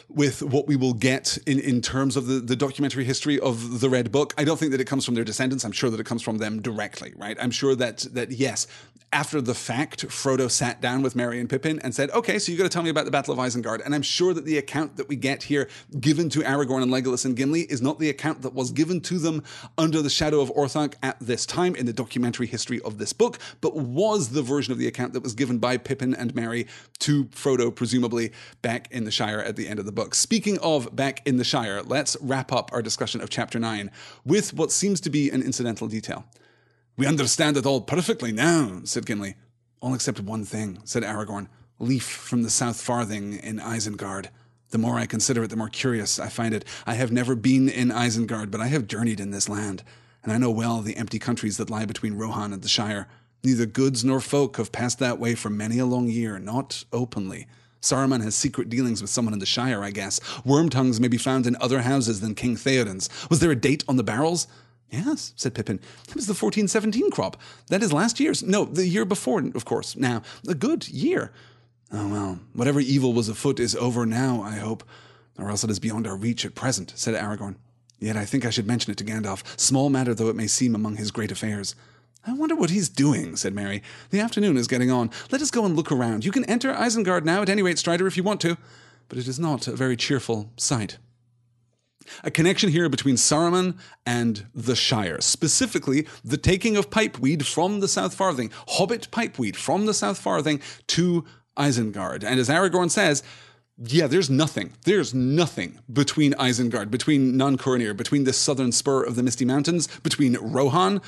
with what we will get in, in terms of the, the documentary history of the Red Book. I don't think that it comes from their descendants. I'm sure that it comes from them directly, right? I'm sure that, that yes, after the fact, Frodo sat down with Merry and Pippin and said, okay, so you got to tell me about the Battle of Isengard. And I'm sure that the account that we get here given to Aragorn and Legolas and Gimli is not the account that was given to them under the shadow of Orthanc at this time in the documentary history of this book, but was the version of the account that was given by Pippin and Merry to Frodo, presumably back in the Shire at the end of the book. Speaking of back in the Shire, let's wrap up our discussion of Chapter nine with what seems to be an incidental detail. "We understand it all perfectly now," said Gimli. "All except one thing," said Aragorn. "Leaf from the South Farthing in Isengard. The more I consider it, the more curious I find it. I have never been in Isengard, but I have journeyed in this land, and I know well the empty countries that lie between Rohan and the Shire. Neither goods nor folk have passed that way for many a long year, not openly. Saruman has secret dealings with someone in the Shire, I guess. Wormtongues may be found in other houses than King Theoden's. Was there a date on the barrels?" "Yes," said Pippin. "It was the fourteen seventeen crop. That is last year's. No, the year before, of course. Now, a good year. Oh, well, whatever evil was afoot is over now, I hope. Or else it is beyond our reach at present," said Aragorn. "Yet I think I should mention it to Gandalf, small matter though it may seem among his great affairs." "I wonder what he's doing," said Merry. "The afternoon is getting on. Let us go and look around. You can enter Isengard now, at any rate, Strider, if you want to. But it is not a very cheerful sight." A connection here between Saruman and the Shire, specifically the taking of pipeweed from the South Farthing, Hobbit pipeweed from the South Farthing to Isengard. And as Aragorn says, yeah, there's nothing, there's nothing between Isengard, between Nonkurnir, between the southern spur of the Misty Mountains, between Rohan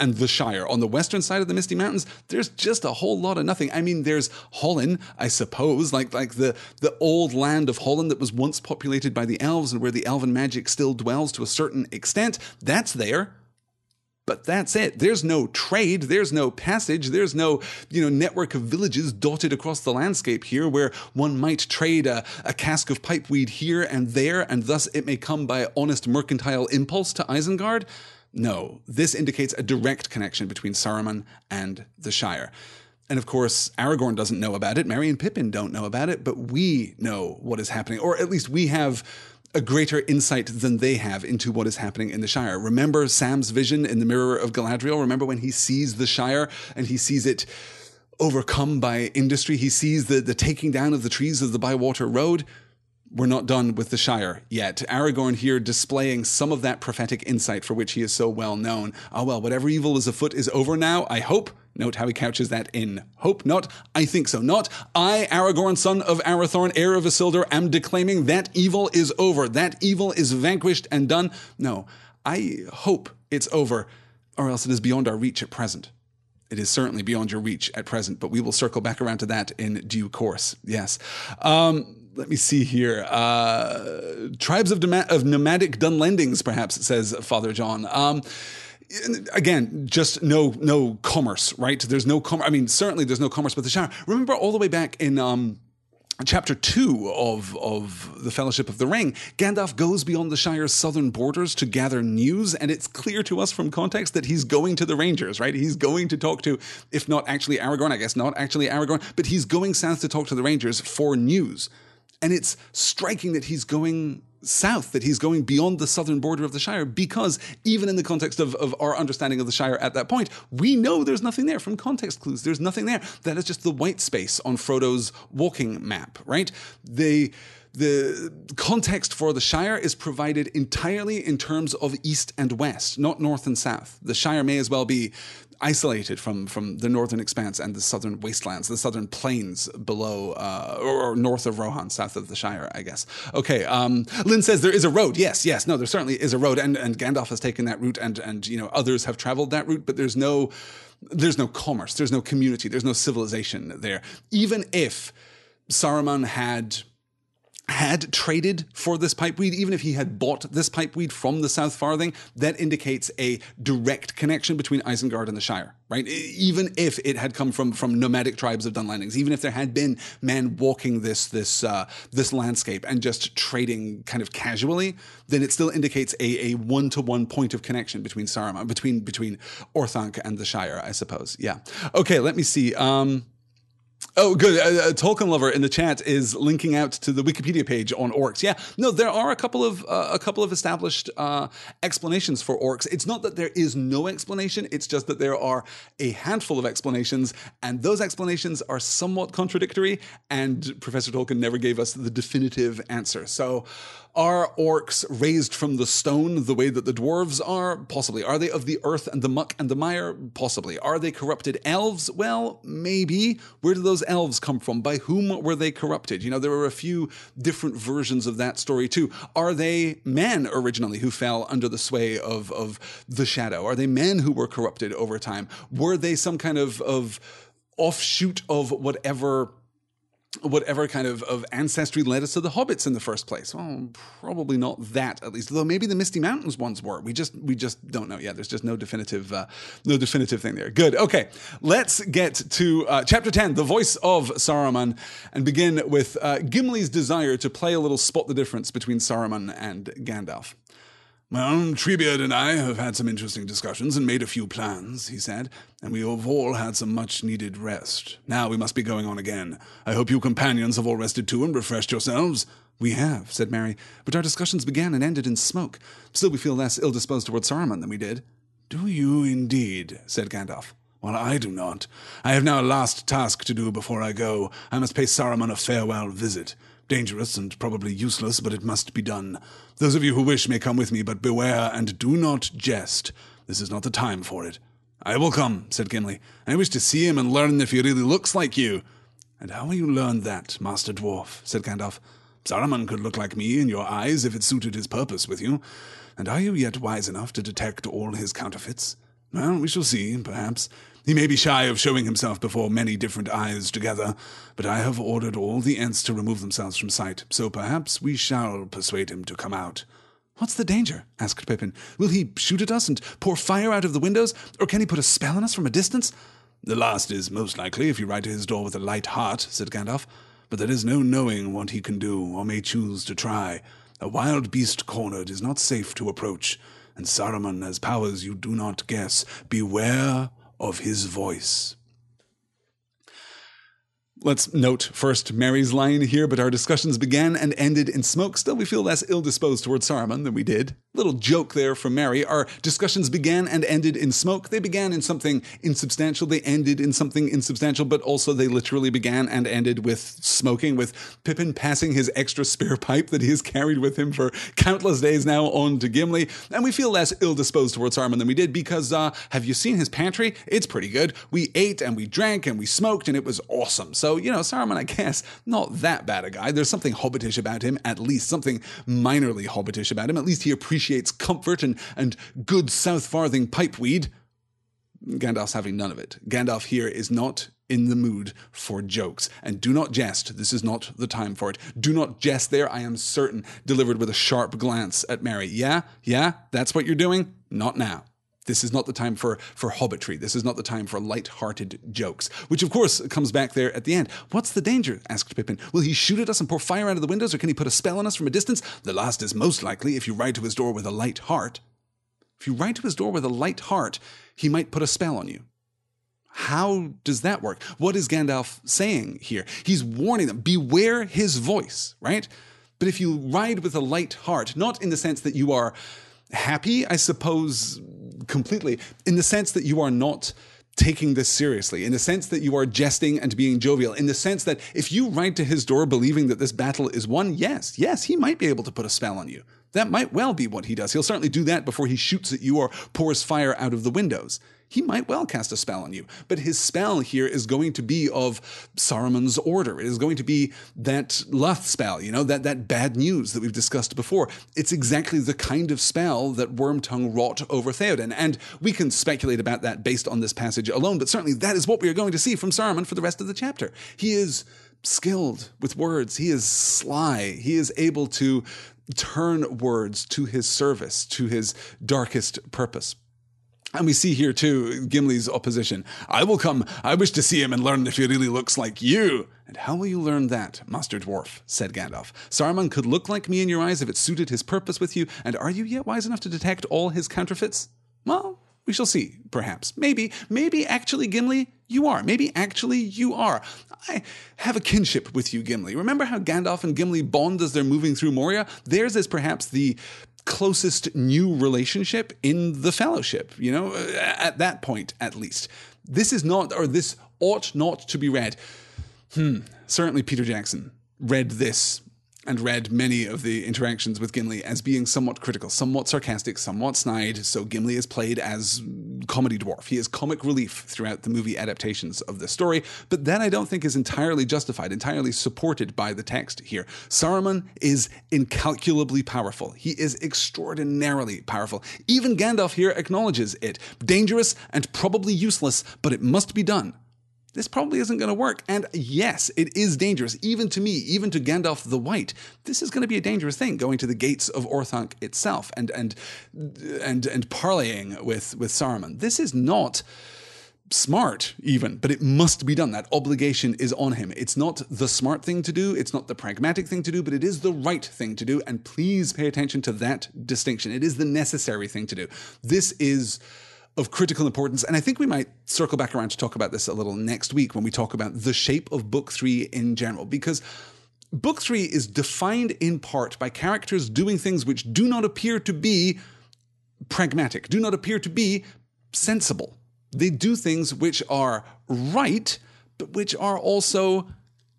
and the Shire. On the western side of the Misty Mountains, there's just a whole lot of nothing. I mean, there's Hollin, I suppose, like like the, the old land of Hollin that was once populated by the elves and where the elven magic still dwells to a certain extent. That's there. But that's it. There's no trade. There's no passage. There's no, you know, network of villages dotted across the landscape here where one might trade a, a cask of pipeweed here and there, and thus it may come by honest mercantile impulse to Isengard. No, this indicates a direct connection between Saruman and the Shire. And of course, Aragorn doesn't know about it. Merry and Pippin don't know about it, but we know what is happening, or at least we have a greater insight than they have into what is happening in the Shire. Remember Sam's vision in the Mirror of Galadriel? Remember when he sees the Shire and he sees it overcome by industry? He sees the, the taking down of the trees of the Bywater Road. We're not done with the Shire yet. Aragorn here displaying some of that prophetic insight for which he is so well known. Oh, well, whatever evil is afoot is over now, I hope. Note how he couches that in hope not. I think so not. I, Aragorn, son of Arathorn, heir of Isildur, am declaiming that evil is over. That evil is vanquished and done. No, I hope it's over, or else it is beyond our reach at present. It is certainly beyond your reach at present, but we will circle back around to that in due course. Yes. Um... Let me see here. Uh, tribes of, dema- of nomadic Dunlendings, perhaps, says Father John. Um, again, just no no commerce, right? There's no commerce. I mean, certainly there's no commerce with the Shire. Remember all the way back in um, Chapter two of, of The Fellowship of the Ring, Gandalf goes beyond the Shire's southern borders to gather news, and it's clear to us from context that he's going to the Rangers, right? He's going to talk to, if not actually Aragorn, I guess not actually Aragorn, but he's going south to talk to the Rangers for news. And it's striking that he's going south, that he's going beyond the southern border of the Shire, because even in the context of, of our understanding of the Shire at that point, we know there's nothing there from context clues. There's nothing there. That is just the white space on Frodo's walking map, right? They... The context for the Shire is provided entirely in terms of east and west, not north and south. The Shire may as well be isolated from from the northern expanse and the southern wastelands, the southern plains below uh, or, or north of Rohan, south of the Shire, I guess. Okay, um, Lynn says there is a road. Yes, yes, no, there certainly is a road, and and Gandalf has taken that route, and and you know others have traveled that route, but there's no there's no commerce, there's no community, there's no civilization there. Even if Saruman had. had traded for this pipeweed, even if he had bought this pipeweed from the South Farthing, that indicates a direct connection between Isengard and the Shire, right? Even if it had come from from nomadic tribes of Dunlandings, even if there had been men walking this this uh, this landscape and just trading kind of casually, then it still indicates a a one-to-one point of connection between Saruman, between between Orthanc and the Shire, I suppose. Yeah. Okay, let me see. Um... Oh, good. A, a Tolkien lover in the chat is linking out to the Wikipedia page on orcs. Yeah, no, there are a couple of uh, a couple of established uh, explanations for orcs. It's not that there is no explanation. It's just that there are a handful of explanations, and those explanations are somewhat contradictory. And Professor Tolkien never gave us the definitive answer. So, are orcs raised from the stone the way that the dwarves are? Possibly. Are they of the earth and the muck and the mire? Possibly. Are they corrupted elves? Well, maybe. Where do those elves come from? By whom were they corrupted? You know, there were a few different versions of that story too. Are they men originally who fell under the sway of, of the shadow? Are they men who were corrupted over time? Were they some kind of, of offshoot of whatever... whatever kind of, of ancestry led us to the hobbits in the first place? Well, probably not that, at least. Though maybe the Misty Mountains ones were. We just we just don't know. Yeah, there's just no definitive uh, no definitive thing there. Good. Okay, let's get to uh, chapter ten, The Voice of Saruman, and begin with uh, Gimli's desire to play a little spot the difference between Saruman and Gandalf. Well, Treebeard and I have had some interesting discussions and made a few plans, he said, and we have all had some much-needed rest. Now we must be going on again. I hope you companions have all rested too and refreshed yourselves. We have, said Mary, but our discussions began and ended in smoke. Still we feel less ill-disposed toward Saruman than we did. Do you indeed, said Gandalf. Well, I do not. I have now a last task to do before I go. I must pay Saruman a farewell visit. Dangerous and probably useless, but it must be done. Those of you who wish may come with me, but beware and do not jest. This is not the time for it. I will come, said Gimli. I wish to see him and learn if he really looks like you. And how will you learn that, Master Dwarf, said Gandalf. Saruman could look like me in your eyes if it suited his purpose with you. And are you yet wise enough to detect all his counterfeits? Well, we shall see, perhaps. He may be shy of showing himself before many different eyes together, but I have ordered all the Ents to remove themselves from sight, so perhaps we shall persuade him to come out. What's the danger? Asked Pippin. Will he shoot at us and pour fire out of the windows, or can he put a spell on us from a distance? The last is most likely if you ride to his door with a light heart, said Gandalf, but there is no knowing what he can do or may choose to try. A wild beast cornered is not safe to approach, and Saruman has powers you do not guess. Beware of his voice. Let's note first Mary's line here, but our discussions began and ended in smoke. Still, we feel less ill-disposed towards Saruman than we did. Little joke there from Mary. Our discussions began and ended in smoke. They began in something insubstantial. They ended in something insubstantial, but also they literally began and ended with smoking, with Pippin passing his extra spare pipe that he has carried with him for countless days now on to Gimli. And we feel less ill-disposed towards Saruman than we did because, uh, have you seen his pantry? It's pretty good. We ate and we drank and we smoked and it was awesome. So, you know, Saruman, I guess, not that bad a guy. There's something hobbitish about him, at least, something minorly hobbitish about him. At least he appreciates comfort and, and good South Farthing pipeweed. Gandalf's having none of it. Gandalf here is not in the mood for jokes. And do not jest. This is not the time for it. Do not jest there, I am certain, delivered with a sharp glance at Mary. Yeah, yeah, that's what you're doing? Not now. This is not the time for, for hobbitry. This is not the time for light-hearted jokes, which, of course, comes back there at the end. What's the danger? Asked Pippin. Will he shoot at us and pour fire out of the windows, or can he put a spell on us from a distance? The last is most likely if you ride to his door with a light heart. If you ride to his door with a light heart, he might put a spell on you. How does that work? What is Gandalf saying here? He's warning them, beware his voice, right? But if you ride with a light heart, not in the sense that you are happy, I suppose, completely, in the sense that you are not taking this seriously, in the sense that you are jesting and being jovial, in the sense that if you ride to his door believing that this battle is won, yes, yes, he might be able to put a spell on you. That might well be what he does. He'll certainly do that before he shoots at you or pours fire out of the windows. he might well cast a spell on you. But his spell here is going to be of Saruman's order. It is going to be that Luth spell, you know, that, that bad news that we've discussed before. It's exactly the kind of spell that Wormtongue wrought over Theoden. And we can speculate about that based on this passage alone, but certainly that is what we are going to see from Saruman for the rest of the chapter. He is skilled with words. He is sly. He is able to turn words to his service, to his darkest purpose. And we see here, too, Gimli's opposition. I will come. I wish to see him and learn if he really looks like you. And how will you learn that, Master Dwarf, said Gandalf. Saruman could look like me in your eyes if it suited his purpose with you. And are you yet wise enough to detect all his counterfeits? Well, we shall see, perhaps. Maybe, maybe actually, Gimli, you are. Maybe actually you are. I have a kinship with you, Gimli. Remember how Gandalf and Gimli bond as they're moving through Moria? Theirs is perhaps the closest new relationship in the Fellowship, you know, at that point, at least. This is not, or this ought not to be read. Hmm, certainly Peter Jackson read this and read many of the interactions with Gimli as being somewhat critical, somewhat sarcastic, somewhat snide, so Gimli is played as comedy dwarf. He is comic relief throughout the movie adaptations of this story, but that I don't think is entirely justified, entirely supported by the text here. Saruman is incalculably powerful. He is extraordinarily powerful. Even Gandalf here acknowledges it. Dangerous and probably useless, but it must be done. This probably isn't going to work. And yes, it is dangerous, even to me, even to Gandalf the White. This is going to be a dangerous thing, going to the gates of Orthanc itself and and and and parleying with, with Saruman. This is not smart, even, but it must be done. That obligation is on him. It's not the smart thing to do. It's not the pragmatic thing to do, but it is the right thing to do. And please pay attention to that distinction. It is the necessary thing to do. This is of critical importance, and I think we might circle back around to talk about this a little next week when we talk about the shape of Book Three in general, because Book Three is defined in part by characters doing things which do not appear to be pragmatic, do not appear to be sensible. They do things which are right, but which are also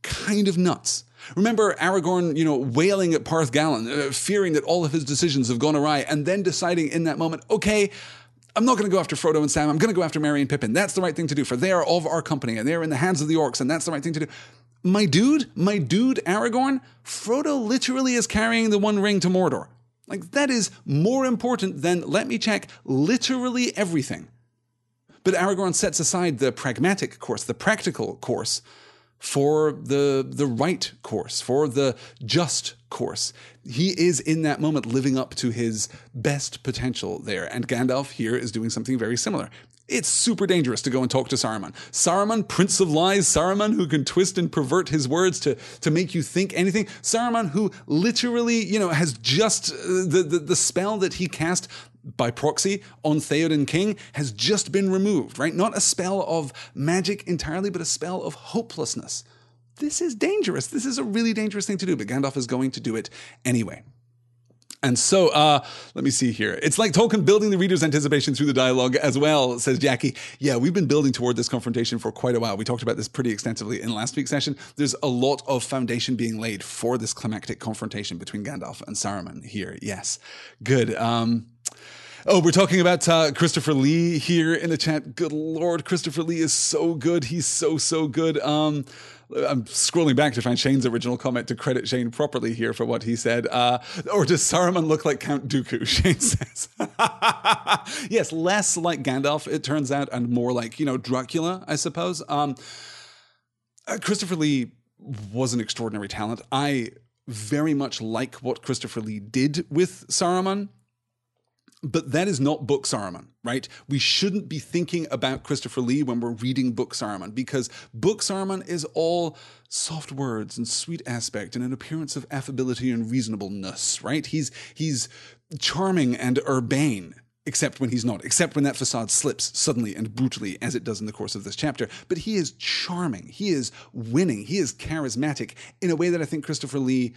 kind of nuts. Remember Aragorn, you know, wailing at Parth Gallen, uh, fearing that all of his decisions have gone awry, and then deciding in that moment, okay, I'm not going to go after Frodo and Sam. I'm going to go after Merry and Pippin. That's the right thing to do, for they are of our company, and they are in the hands of the orcs, and that's the right thing to do. My dude, my dude Aragorn, Frodo literally is carrying the One Ring to Mordor. Like, that is more important than, let me check, literally everything. But Aragorn sets aside the pragmatic course, the practical course, for the the right course, for the just course. He is in that moment living up to his best potential there, and Gandalf here is doing something very similar. It's super dangerous to go and talk to Saruman. Saruman, Prince of Lies, Saruman who can twist and pervert his words to, to make you think anything. Saruman who literally, you know, has just, the, the, the spell that he cast by proxy on Theoden King has just been removed, right? Not a spell of magic entirely, but a spell of hopelessness. This is dangerous. This is a really dangerous thing to do, but Gandalf is going to do it anyway. And so, uh, let me see here. It's like Tolkien building the reader's anticipation through the dialogue as well, says Jackie. Yeah, we've been building toward this confrontation for quite a while. We talked about this pretty extensively in last week's session. There's a lot of foundation being laid for this climactic confrontation between Gandalf and Saruman here. Yes, good. Um... Oh, we're talking about uh, Christopher Lee here in the chat. Good Lord, Christopher Lee is so good. He's so, so good. Um, I'm scrolling back to find Shane's original comment to credit Shane properly here for what he said. Uh, or does Saruman look like Count Dooku, Shane says. Yes, less like Gandalf, it turns out, and more like, you know, Dracula, I suppose. Um, uh, Christopher Lee was an extraordinary talent. I very much like what Christopher Lee did with Saruman. But that is not Book Saruman, right? We shouldn't be thinking about Christopher Lee when we're reading Book Saruman, because Book Saruman is all soft words and sweet aspect and an appearance of affability and reasonableness, right? He's he's charming and urbane, except when he's not, except when that facade slips suddenly and brutally, as it does in the course of this chapter. But he is charming. He is winning. He is charismatic in a way that I think Christopher Lee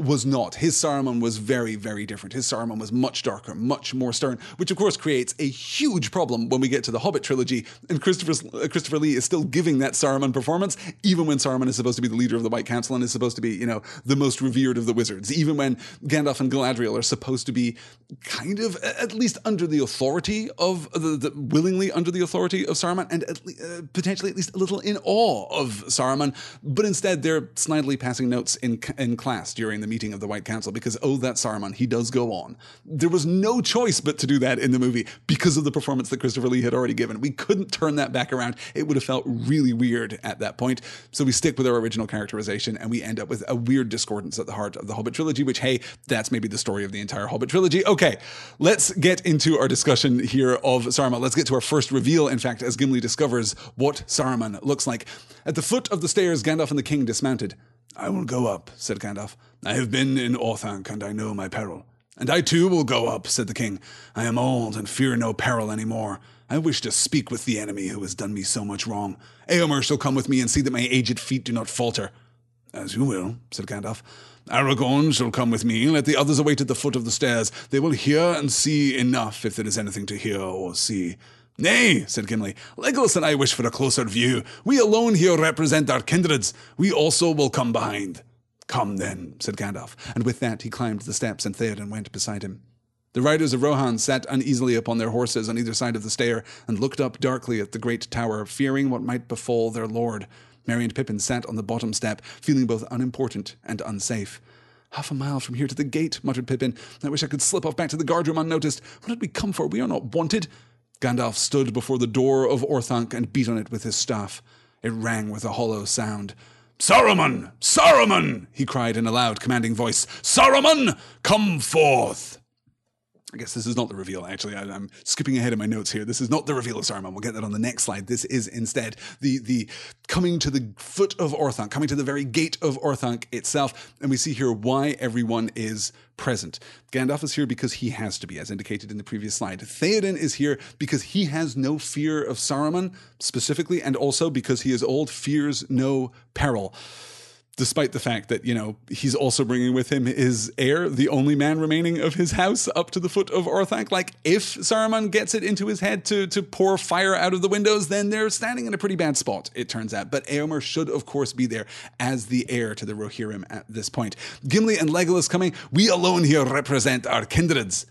was not. His Saruman was very, very different. His Saruman was much darker, much more stern, which of course creates a huge problem when we get to the Hobbit trilogy, and Christopher's, uh, Christopher Lee is still giving that Saruman performance, even when Saruman is supposed to be the leader of the White Council and is supposed to be, you know, the most revered of the wizards, even when Gandalf and Galadriel are supposed to be kind of, at least under the authority of, the, the willingly under the authority of Saruman, and at le- uh, potentially at least a little in awe of Saruman, but instead they're snidely passing notes in, in class during the meeting of the White Council because, oh, that Saruman, he does go on. There was no choice but to do that in the movie because of the performance that Christopher Lee had already given. We couldn't turn that back around. It would have felt really weird at that point. So we stick with our original characterization and we end up with a weird discordance at the heart of the Hobbit trilogy, which, hey, that's maybe the story of the entire Hobbit trilogy. Okay, let's get into our discussion here of Saruman. Let's get to our first reveal, in fact, as Gimli discovers what Saruman looks like. At the foot of the stairs, Gandalf and the king dismounted. "I will go up," said Gandalf. "I have been in Orthanc, and I know my peril." "And I too will go up," said the king. "I am old, and fear no peril any more. I wish to speak with the enemy who has done me so much wrong. Eomer shall come with me and see that my aged feet do not falter." "As you will," said Gandalf. "Aragorn shall come with me. Let the others await at the foot of the stairs. They will hear and see enough, if there is anything to hear or see." "Nay," said Gimli, "Legolas and I wish for a closer view. We alone here represent our kindreds. We also will come behind." "Come then," said Gandalf, and with that he climbed the steps and Theoden went beside him. The riders of Rohan sat uneasily upon their horses on either side of the stair and looked up darkly at the great tower, fearing what might befall their lord. Merry and Pippin sat on the bottom step, feeling both unimportant and unsafe. "Half a mile from here to the gate," muttered Pippin. "I wish I could slip off back to the guardroom unnoticed. What did we come for? We are not wanted." Gandalf stood before the door of Orthanc and beat on it with his staff. It rang with a hollow sound. "Saruman! Saruman!" he cried in a loud, commanding voice. "Saruman, come forth!" I guess this is not the reveal, actually. I, I'm skipping ahead in my notes here. This is not the reveal of Saruman. We'll get that on the next slide. This is instead the the coming to the foot of Orthanc, coming to the very gate of Orthanc itself. And we see here why everyone is present. Gandalf is here because he has to be, as indicated in the previous slide. Theoden is here because he has no fear of Saruman, specifically, and also because he is old, fears no peril. Despite the fact that, you know, he's also bringing with him his heir, the only man remaining of his house up to the foot of Orthanc. Like, if Saruman gets it into his head to, to pour fire out of the windows, then they're standing in a pretty bad spot, it turns out. But Eomer should, of course, be there as the heir to the Rohirrim at this point. Gimli and Legolas coming. "We alone here represent our kindreds."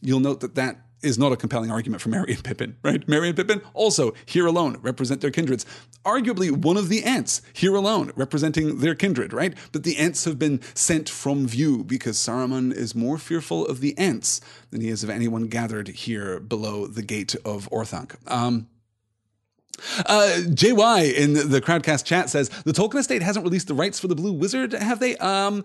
You'll note that that is not a compelling argument for Merry and Pippin, right? Merry and Pippin also here alone represent their kindreds. Arguably one of the Ents here alone representing their kindred, right? But the Ents have been sent from view because Saruman is more fearful of the Ents than he is of anyone gathered here below the gate of Orthanc. Um, Uh, J Y in the Crowdcast chat says, "The Tolkien estate hasn't released the rights for the Blue Wizard, have they?" Um...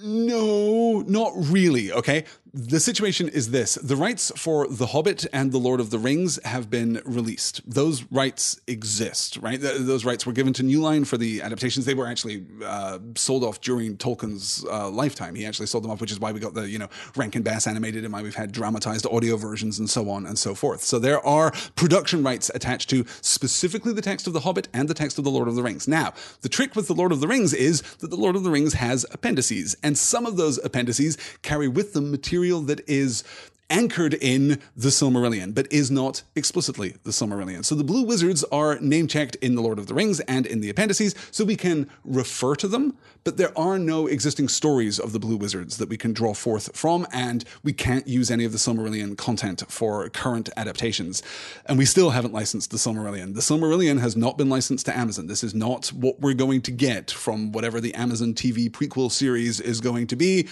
No, not really, okay? The situation is this. The rights for The Hobbit and The Lord of the Rings have been released. Those rights exist, right? Th- those rights were given to New Line for the adaptations. They were actually uh, sold off during Tolkien's uh, lifetime. He actually sold them off, which is why we got the, you know, Rankin-Bass animated and why we've had dramatized audio versions and so on and so forth. So there are production rights attached to specifically the text of The Hobbit and the text of The Lord of the Rings. Now, the trick with The Lord of the Rings is that The Lord of the Rings has appendices. And some of those appendices carry with them material that is anchored in the Silmarillion, but is not explicitly the Silmarillion. So the Blue Wizards are name-checked in The Lord of the Rings and in the appendices, so we can refer to them, but there are no existing stories of the Blue Wizards that we can draw forth from, and we can't use any of the Silmarillion content for current adaptations. And we still haven't licensed the Silmarillion. The Silmarillion has not been licensed to Amazon. This is not what we're going to get from whatever the Amazon T V prequel series is going to be.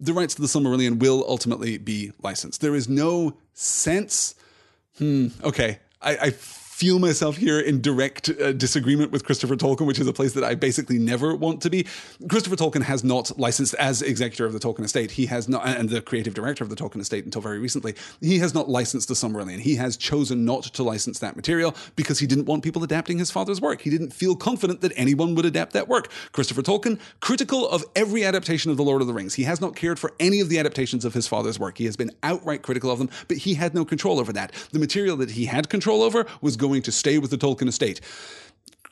The rights to the Silmarillion will ultimately be licensed. There is no sense. Hmm. Okay. I, I feel myself here in direct uh, disagreement with Christopher Tolkien, which is a place that I basically never want to be. Christopher Tolkien has not licensed, as executor of the Tolkien estate. He has not, and the creative director of the Tolkien estate until very recently, he has not licensed the Silmarillion. He has chosen not to license that material because he didn't want people adapting his father's work. He didn't feel confident that anyone would adapt that work. Christopher Tolkien, critical of every adaptation of The Lord of the Rings. He has not cared for any of the adaptations of his father's work. He has been outright critical of them, but he had no control over that. The material that he had control over was going going to stay with the Tolkien estate.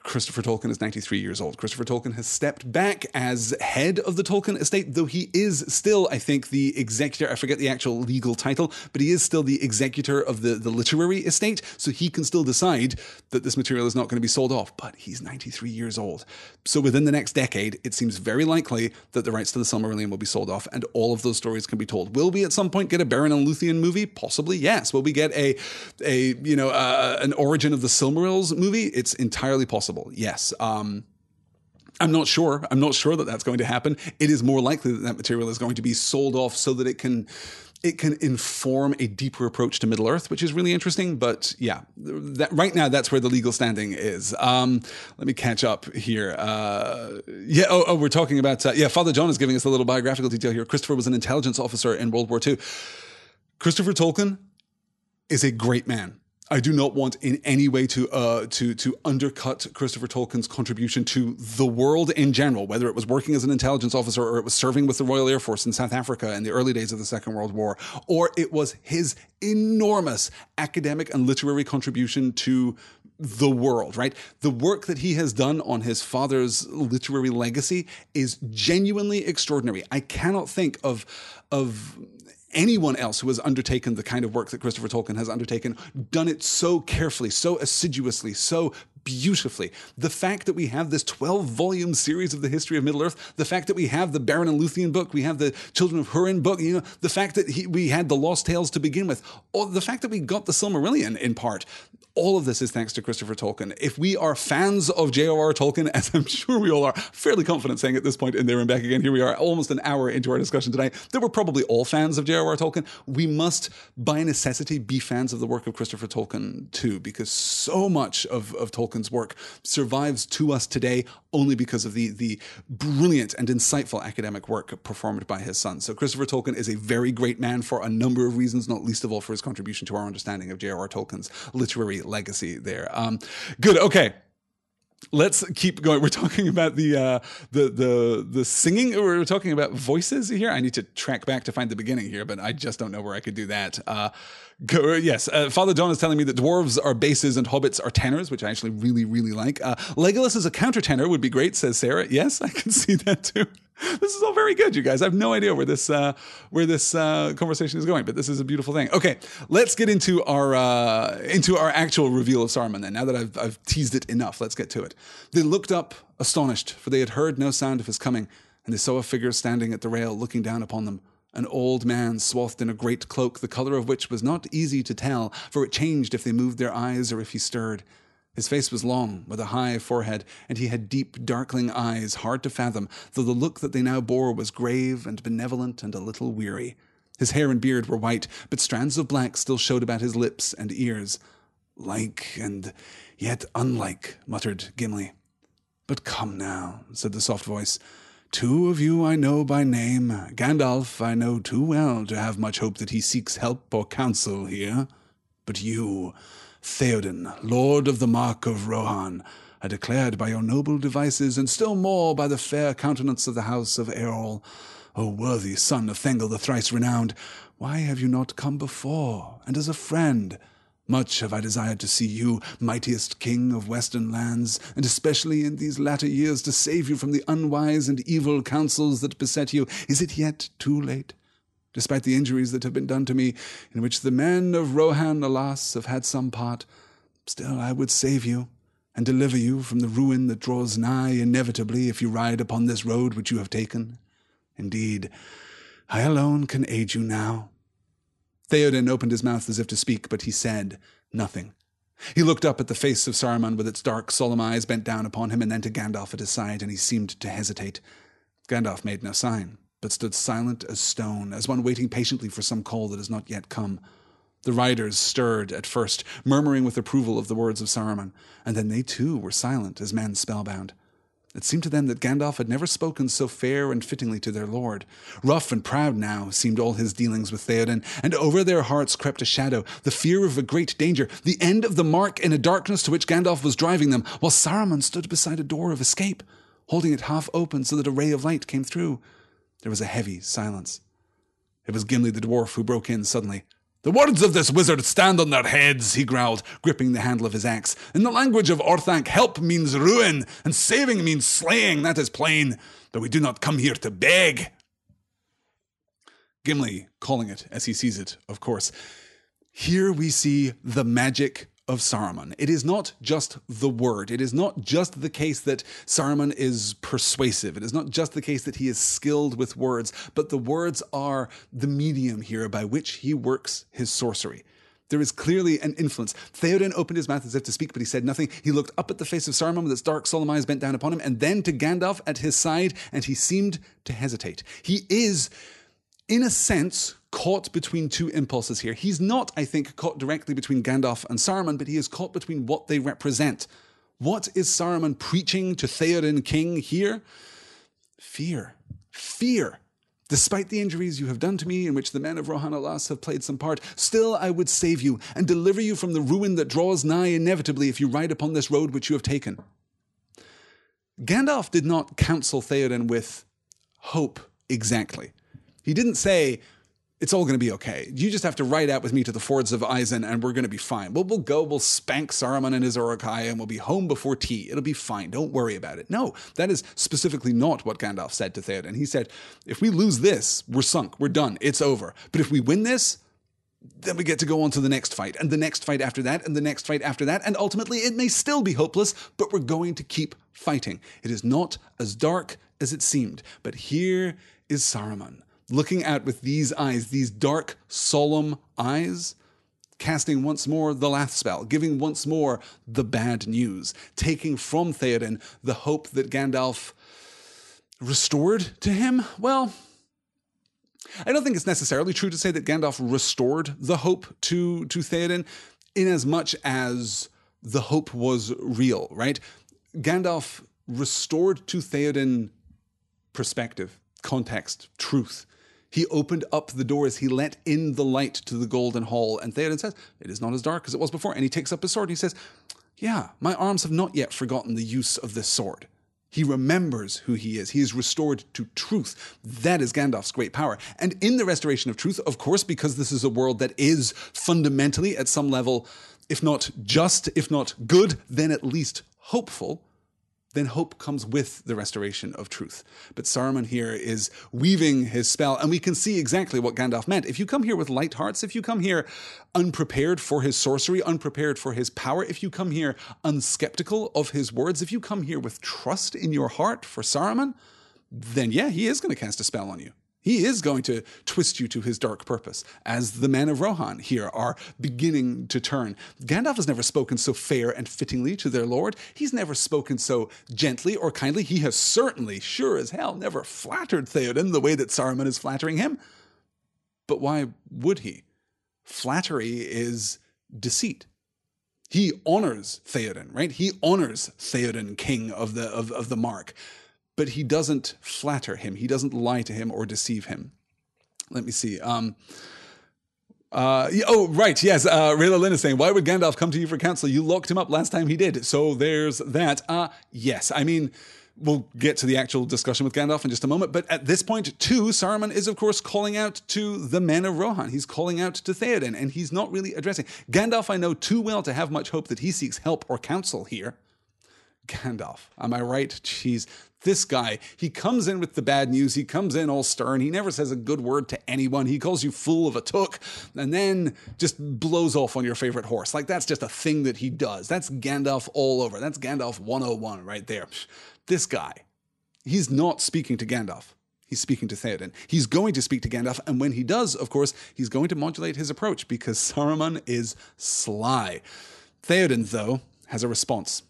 Christopher Tolkien is ninety-three years old. Christopher Tolkien has stepped back as head of the Tolkien estate, though he is still, I think, the executor. I forget the actual legal title, but he is still the executor of the, the literary estate. So he can still decide that this material is not going to be sold off, but he's ninety-three years old. So within the next decade, it seems very likely that the rights to the Silmarillion will be sold off and all of those stories can be told. Will we at some point get a Beren and Luthien movie? Possibly, yes. Will we get a, a you know, uh, an origin of the Silmarils movie? It's entirely possible. Yes. Um, I'm not sure. I'm not sure that that's going to happen. It is more likely that that material is going to be sold off so that it can it can inform a deeper approach to Middle-earth, which is really interesting. But yeah, that, right now, that's where the legal standing is. Um, let me catch up here. Uh, yeah, oh, oh, we're talking about... Uh, yeah, Father John is giving us a little biographical detail here. Christopher was an intelligence officer in World War Two. Christopher Tolkien is a great man. I do not want in any way to uh, to to undercut Christopher Tolkien's contribution to the world in general, whether it was working as an intelligence officer or it was serving with the Royal Air Force in South Africa in the early days of the Second World War, or it was his enormous academic and literary contribution to the world, right? The work that he has done on his father's literary legacy is genuinely extraordinary. I cannot think of of... anyone else who has undertaken the kind of work that Christopher Tolkien has undertaken, done it so carefully, so assiduously, so beautifully. The fact that we have this twelve-volume series of the history of Middle-earth, the fact that we have the Beren and Luthien book, we have the Children of Húrin book, you know, the fact that he, we had the Lost Tales to begin with, or the fact that we got the Silmarillion in part, all of this is thanks to Christopher Tolkien. If we are fans of J R R Tolkien, as I'm sure we all are, fairly confident saying at this point in There and Back Again, here we are almost an hour into our discussion tonight, that we're probably all fans of J R R Tolkien. We must, by necessity, be fans of the work of Christopher Tolkien too, because so much of, of Tolkien's work survives to us today only because of the, the brilliant and insightful academic work performed by his son. So Christopher Tolkien is a very great man for a number of reasons, not least of all for his contribution to our understanding of J R R Tolkien's literary legacy there. Um, good. Okay. Let's keep going. We're talking about the, uh, the, the, the singing. We're talking about voices here. I need to track back to find the beginning here, but I just don't know where I could do that. Uh, Go, yes, uh, Father John is telling me that dwarves are basses and hobbits are tenors, which I actually really, really like. Uh, Legolas as a countertenor would be great, says Sarah. Yes, I can see that too. This is all very good, you guys. I have no idea where this uh, where this uh, conversation is going, but this is a beautiful thing. Okay, let's get into our uh, into our actual reveal of Saruman then. Now that I've, I've teased it enough, let's get to it. They looked up, astonished, for they had heard no sound of his coming, and they saw a figure standing at the rail, looking down upon them. An old man swathed in a great cloak, the colour of which was not easy to tell, for it changed if they moved their eyes or if he stirred. His face was long, with a high forehead, and he had deep, darkling eyes, hard to fathom, though the look that they now bore was grave and benevolent and a little weary. His hair and beard were white, but strands of black still showed about his lips and ears. "Like and yet unlike," muttered Gimli. "But come now," said the soft voice. "Two of you I know by name. Gandalf I know too well to have much hope that he seeks help or counsel here. But you, Theoden, Lord of the Mark of Rohan, are declared by your noble devices, and still more by the fair countenance of the house of Eorl, O worthy son of Thengel the thrice-renowned, why have you not come before, and as a friend? Much have I desired to see you, mightiest king of western lands, and especially in these latter years to save you from the unwise and evil counsels that beset you. Is it yet too late? Despite the injuries that have been done to me, in which the men of Rohan, alas, have had some part, still I would save you and deliver you from the ruin that draws nigh inevitably if you ride upon this road which you have taken. Indeed, I alone can aid you now." Theoden opened his mouth as if to speak, but he said nothing. He looked up at the face of Saruman with its dark, solemn eyes bent down upon him, and then to Gandalf at his side, and he seemed to hesitate. Gandalf made no sign, but stood silent as stone, as one waiting patiently for some call that has not yet come. The riders stirred at first, murmuring with approval of the words of Saruman, and then they too were silent as men spellbound. It seemed to them that Gandalf had never spoken so fair and fittingly to their lord. Rough and proud now seemed all his dealings with Theoden, and over their hearts crept a shadow, the fear of a great danger, the end of the mark in a darkness to which Gandalf was driving them, while Saruman stood beside a door of escape, holding it half open so that a ray of light came through. There was a heavy silence. It was Gimli the dwarf who broke in suddenly. The words of this wizard stand on their heads, he growled, gripping the handle of his axe. In the language of Orthanc, help means ruin, and saving means slaying, that is plain. But we do not come here to beg. Gimli calling it as he sees it, of course. Here we see the magic of Saruman. It is not just the word. It is not just the case that Saruman is persuasive. It is not just the case that he is skilled with words, but the words are the medium here by which he works his sorcery. There is clearly an influence. Theoden opened his mouth as if to speak, but he said nothing. He looked up at the face of Saruman with its dark, solemn eyes bent down upon him, and then to Gandalf at his side, and he seemed to hesitate. He is, in a sense, caught between two impulses here. He's not, I think, caught directly between Gandalf and Saruman, but he is caught between what they represent. What is Saruman preaching to Theoden King here? Fear. Fear. Despite the injuries you have done to me, in which the men of Rohan Alas have played some part, still I would save you and deliver you from the ruin that draws nigh inevitably if you ride upon this road which you have taken. Gandalf did not counsel Theoden with hope exactly. He didn't say, it's all going to be okay. You just have to ride out with me to the Fords of Isen and we're going to be fine. We'll, we'll go, we'll spank Saruman and his Uruk-hai and we'll be home before tea. It'll be fine. Don't worry about it. No, that is specifically not what Gandalf said to Theoden. He said, if we lose this, we're sunk. We're done. It's over. But if we win this, then we get to go on to the next fight and the next fight after that and the next fight after that. And ultimately, it may still be hopeless, but we're going to keep fighting. It is not as dark as it seemed. But here is Saruman, looking out with these eyes, these dark, solemn eyes, casting once more the Lath spell, giving once more the bad news, taking from Theoden the hope that Gandalf restored to him. Well, I don't think it's necessarily true to say that Gandalf restored the hope to, to Theoden, in as much as the hope was real, right? Gandalf restored to Theoden perspective, context, truth. He opened up the doors. He let in the light to the golden hall. And Theoden says, it is not as dark as it was before. And he takes up his sword and he says, yeah, my arms have not yet forgotten the use of this sword. He remembers who he is. He is restored to truth. That is Gandalf's great power. And in the restoration of truth, of course, because this is a world that is fundamentally at some level, if not just, if not good, then at least hopeful, then hope comes with the restoration of truth. But Saruman here is weaving his spell, and we can see exactly what Gandalf meant. If you come here with light hearts, if you come here unprepared for his sorcery, unprepared for his power, if you come here unskeptical of his words, if you come here with trust in your heart for Saruman, then yeah, he is going to cast a spell on you. He is going to twist you to his dark purpose, as the men of Rohan here are beginning to turn. Gandalf has never spoken so fair and fittingly to their lord. He's never spoken so gently or kindly. He has certainly, sure as hell, never flattered Theoden the way that Saruman is flattering him. But why would he? Flattery is deceit. He honors Theoden, right? He honors Theoden, king of the, of, of the Mark. But he doesn't flatter him. He doesn't lie to him or deceive him. Let me see. Um, uh, oh, right. Yes. Uh, Rayla Lynn is saying, why would Gandalf come to you for counsel? You locked him up last time he did. So there's that. Uh, yes. I mean, we'll get to the actual discussion with Gandalf in just a moment. But at this point, too, Saruman is, of course, calling out to the men of Rohan. He's calling out to Theoden, and he's not really addressing. Gandalf, I know too well to have much hope that he seeks help or counsel here. Gandalf, am I right? Jeez, this guy, he comes in with the bad news. He comes in all stern. He never says a good word to anyone. He calls you fool of a took and then just blows off on your favorite horse. Like, that's just a thing that he does. That's Gandalf all over. That's Gandalf one oh one right there. This guy, he's not speaking to Gandalf. He's speaking to Theoden. He's going to speak to Gandalf, and when he does, of course, he's going to modulate his approach because Saruman is sly. Theoden, though, has a response.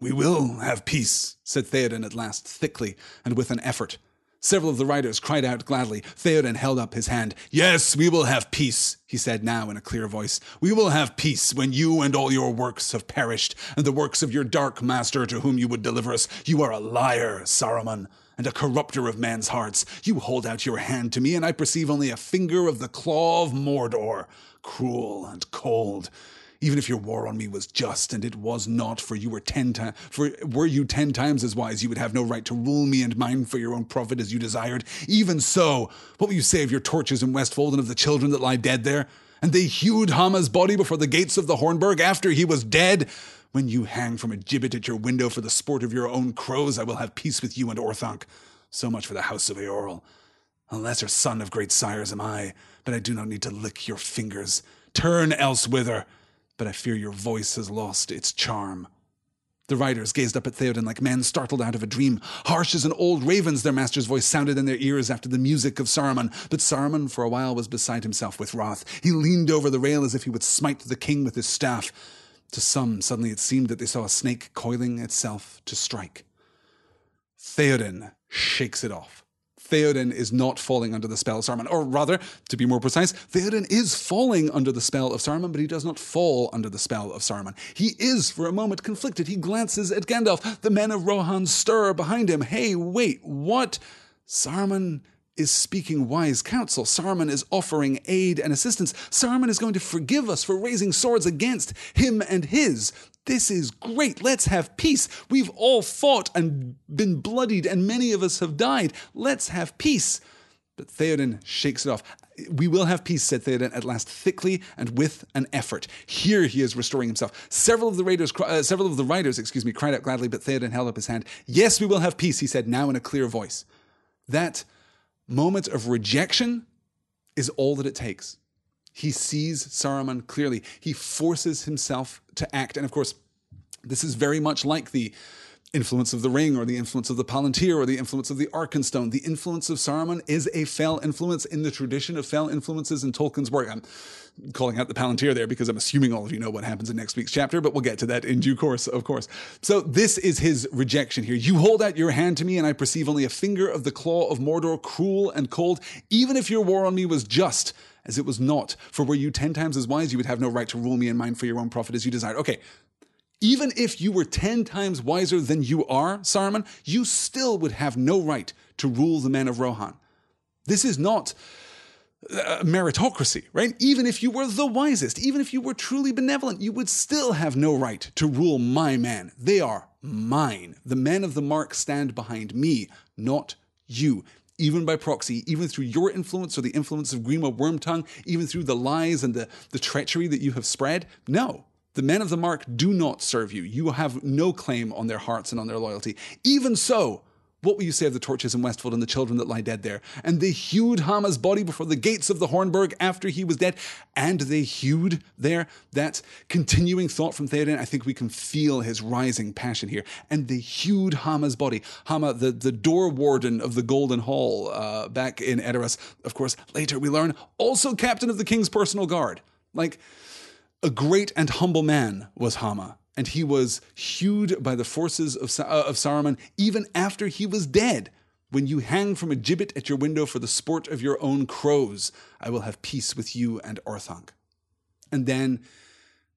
We will have peace, said Theoden at last, thickly and with an effort. Several of the riders cried out gladly. Theoden held up his hand. Yes, we will have peace, he said now in a clear voice. We will have peace when you and all your works have perished, and the works of your dark master to whom you would deliver us. You are a liar, Saruman, and a corrupter of men's hearts. You hold out your hand to me, and I perceive only a finger of the claw of Mordor, cruel and cold. even if your war on me was just, and it was not, for you were ten times, for were you ten times as wise, you would have no right to rule me and mine for your own profit as you desired. Even so, what will you say of your tortures in Westfold and of the children that lie dead there? And they hewed Hama's body before the gates of the Hornburg after he was dead. When you hang from a gibbet at your window for the sport of your own crows, I will have peace with you and Orthonc. So much for the house of Eorl. A lesser son of great sires am I, but I do not need to lick your fingers. Turn elsewhither, but I fear your voice has lost its charm. The riders gazed up at Theoden like men startled out of a dream. Harsh as an old raven's, their master's voice sounded in their ears after the music of Saruman. But Saruman, for a while, was beside himself with wrath. He leaned over the rail as if he would smite the king with his staff. To some, suddenly it seemed that they saw a snake coiling itself to strike. Theoden shakes it off. Theoden is not falling under the spell of Saruman. Or rather, to be more precise, Theoden is falling under the spell of Saruman, but he does not fall under the spell of Saruman. He is, for a moment, conflicted. He glances at Gandalf. The men of Rohan stir behind him. Hey, wait, what? Saruman is speaking wise counsel. Saruman is offering aid and assistance. Saruman is going to forgive us for raising swords against him and his. This is great. Let's have peace. We've all fought and been bloodied, and many of us have died. Let's have peace. But Theoden shakes it off. We will have peace, said Theoden at last, thickly and with an effort. Here he is restoring himself. Several of the raiders, uh, several of the riders, excuse me, cried out gladly, but Theoden held up his hand. Yes, we will have peace, he said, now in a clear voice. That moment of rejection is all that it takes. He sees Saruman clearly. He forces himself to act. And of course, this is very much like the influence of the ring or the influence of the Palantir or the influence of the Arkenstone. The influence of Saruman is a fell influence in the tradition of fell influences in Tolkien's work. I'm calling out the Palantir there because I'm assuming all of you know what happens in next week's chapter, but we'll get to that in due course, of course. So this is his rejection here. You hold out your hand to me and I perceive only a finger of the claw of Mordor, cruel and cold, even if your war on me was just, as it was not. For were you ten times as wise, you would have no right to rule me and mine for your own profit as you desired. Okay. Even if you were ten times wiser than you are, Saruman, you still would have no right to rule the men of Rohan. This is not uh, meritocracy, right? Even if you were the wisest, even if you were truly benevolent, you would still have no right to rule my men. They are mine. The men of the Mark stand behind me, not you. Even by proxy, even through your influence or the influence of Grima Wormtongue, even through the lies and the, the treachery that you have spread, no. The men of the Mark do not serve you. You have no claim on their hearts and on their loyalty. Even so, what will you say of the torches in Westfold and the children that lie dead there? And they hewed Hama's body before the gates of the Hornburg after he was dead. And they hewed there. That continuing thought from Theoden, I think we can feel his rising passion here. And they hewed Hama's body. Hama, the, the door warden of the Golden Hall uh, back in Edoras, of course, later we learn, also captain of the king's personal guard. Like, a great and humble man was Hama, and he was hewed by the forces of, uh, of Saruman even after he was dead. When you hang from a gibbet at your window for the sport of your own crows, I will have peace with you and Orthonc. And then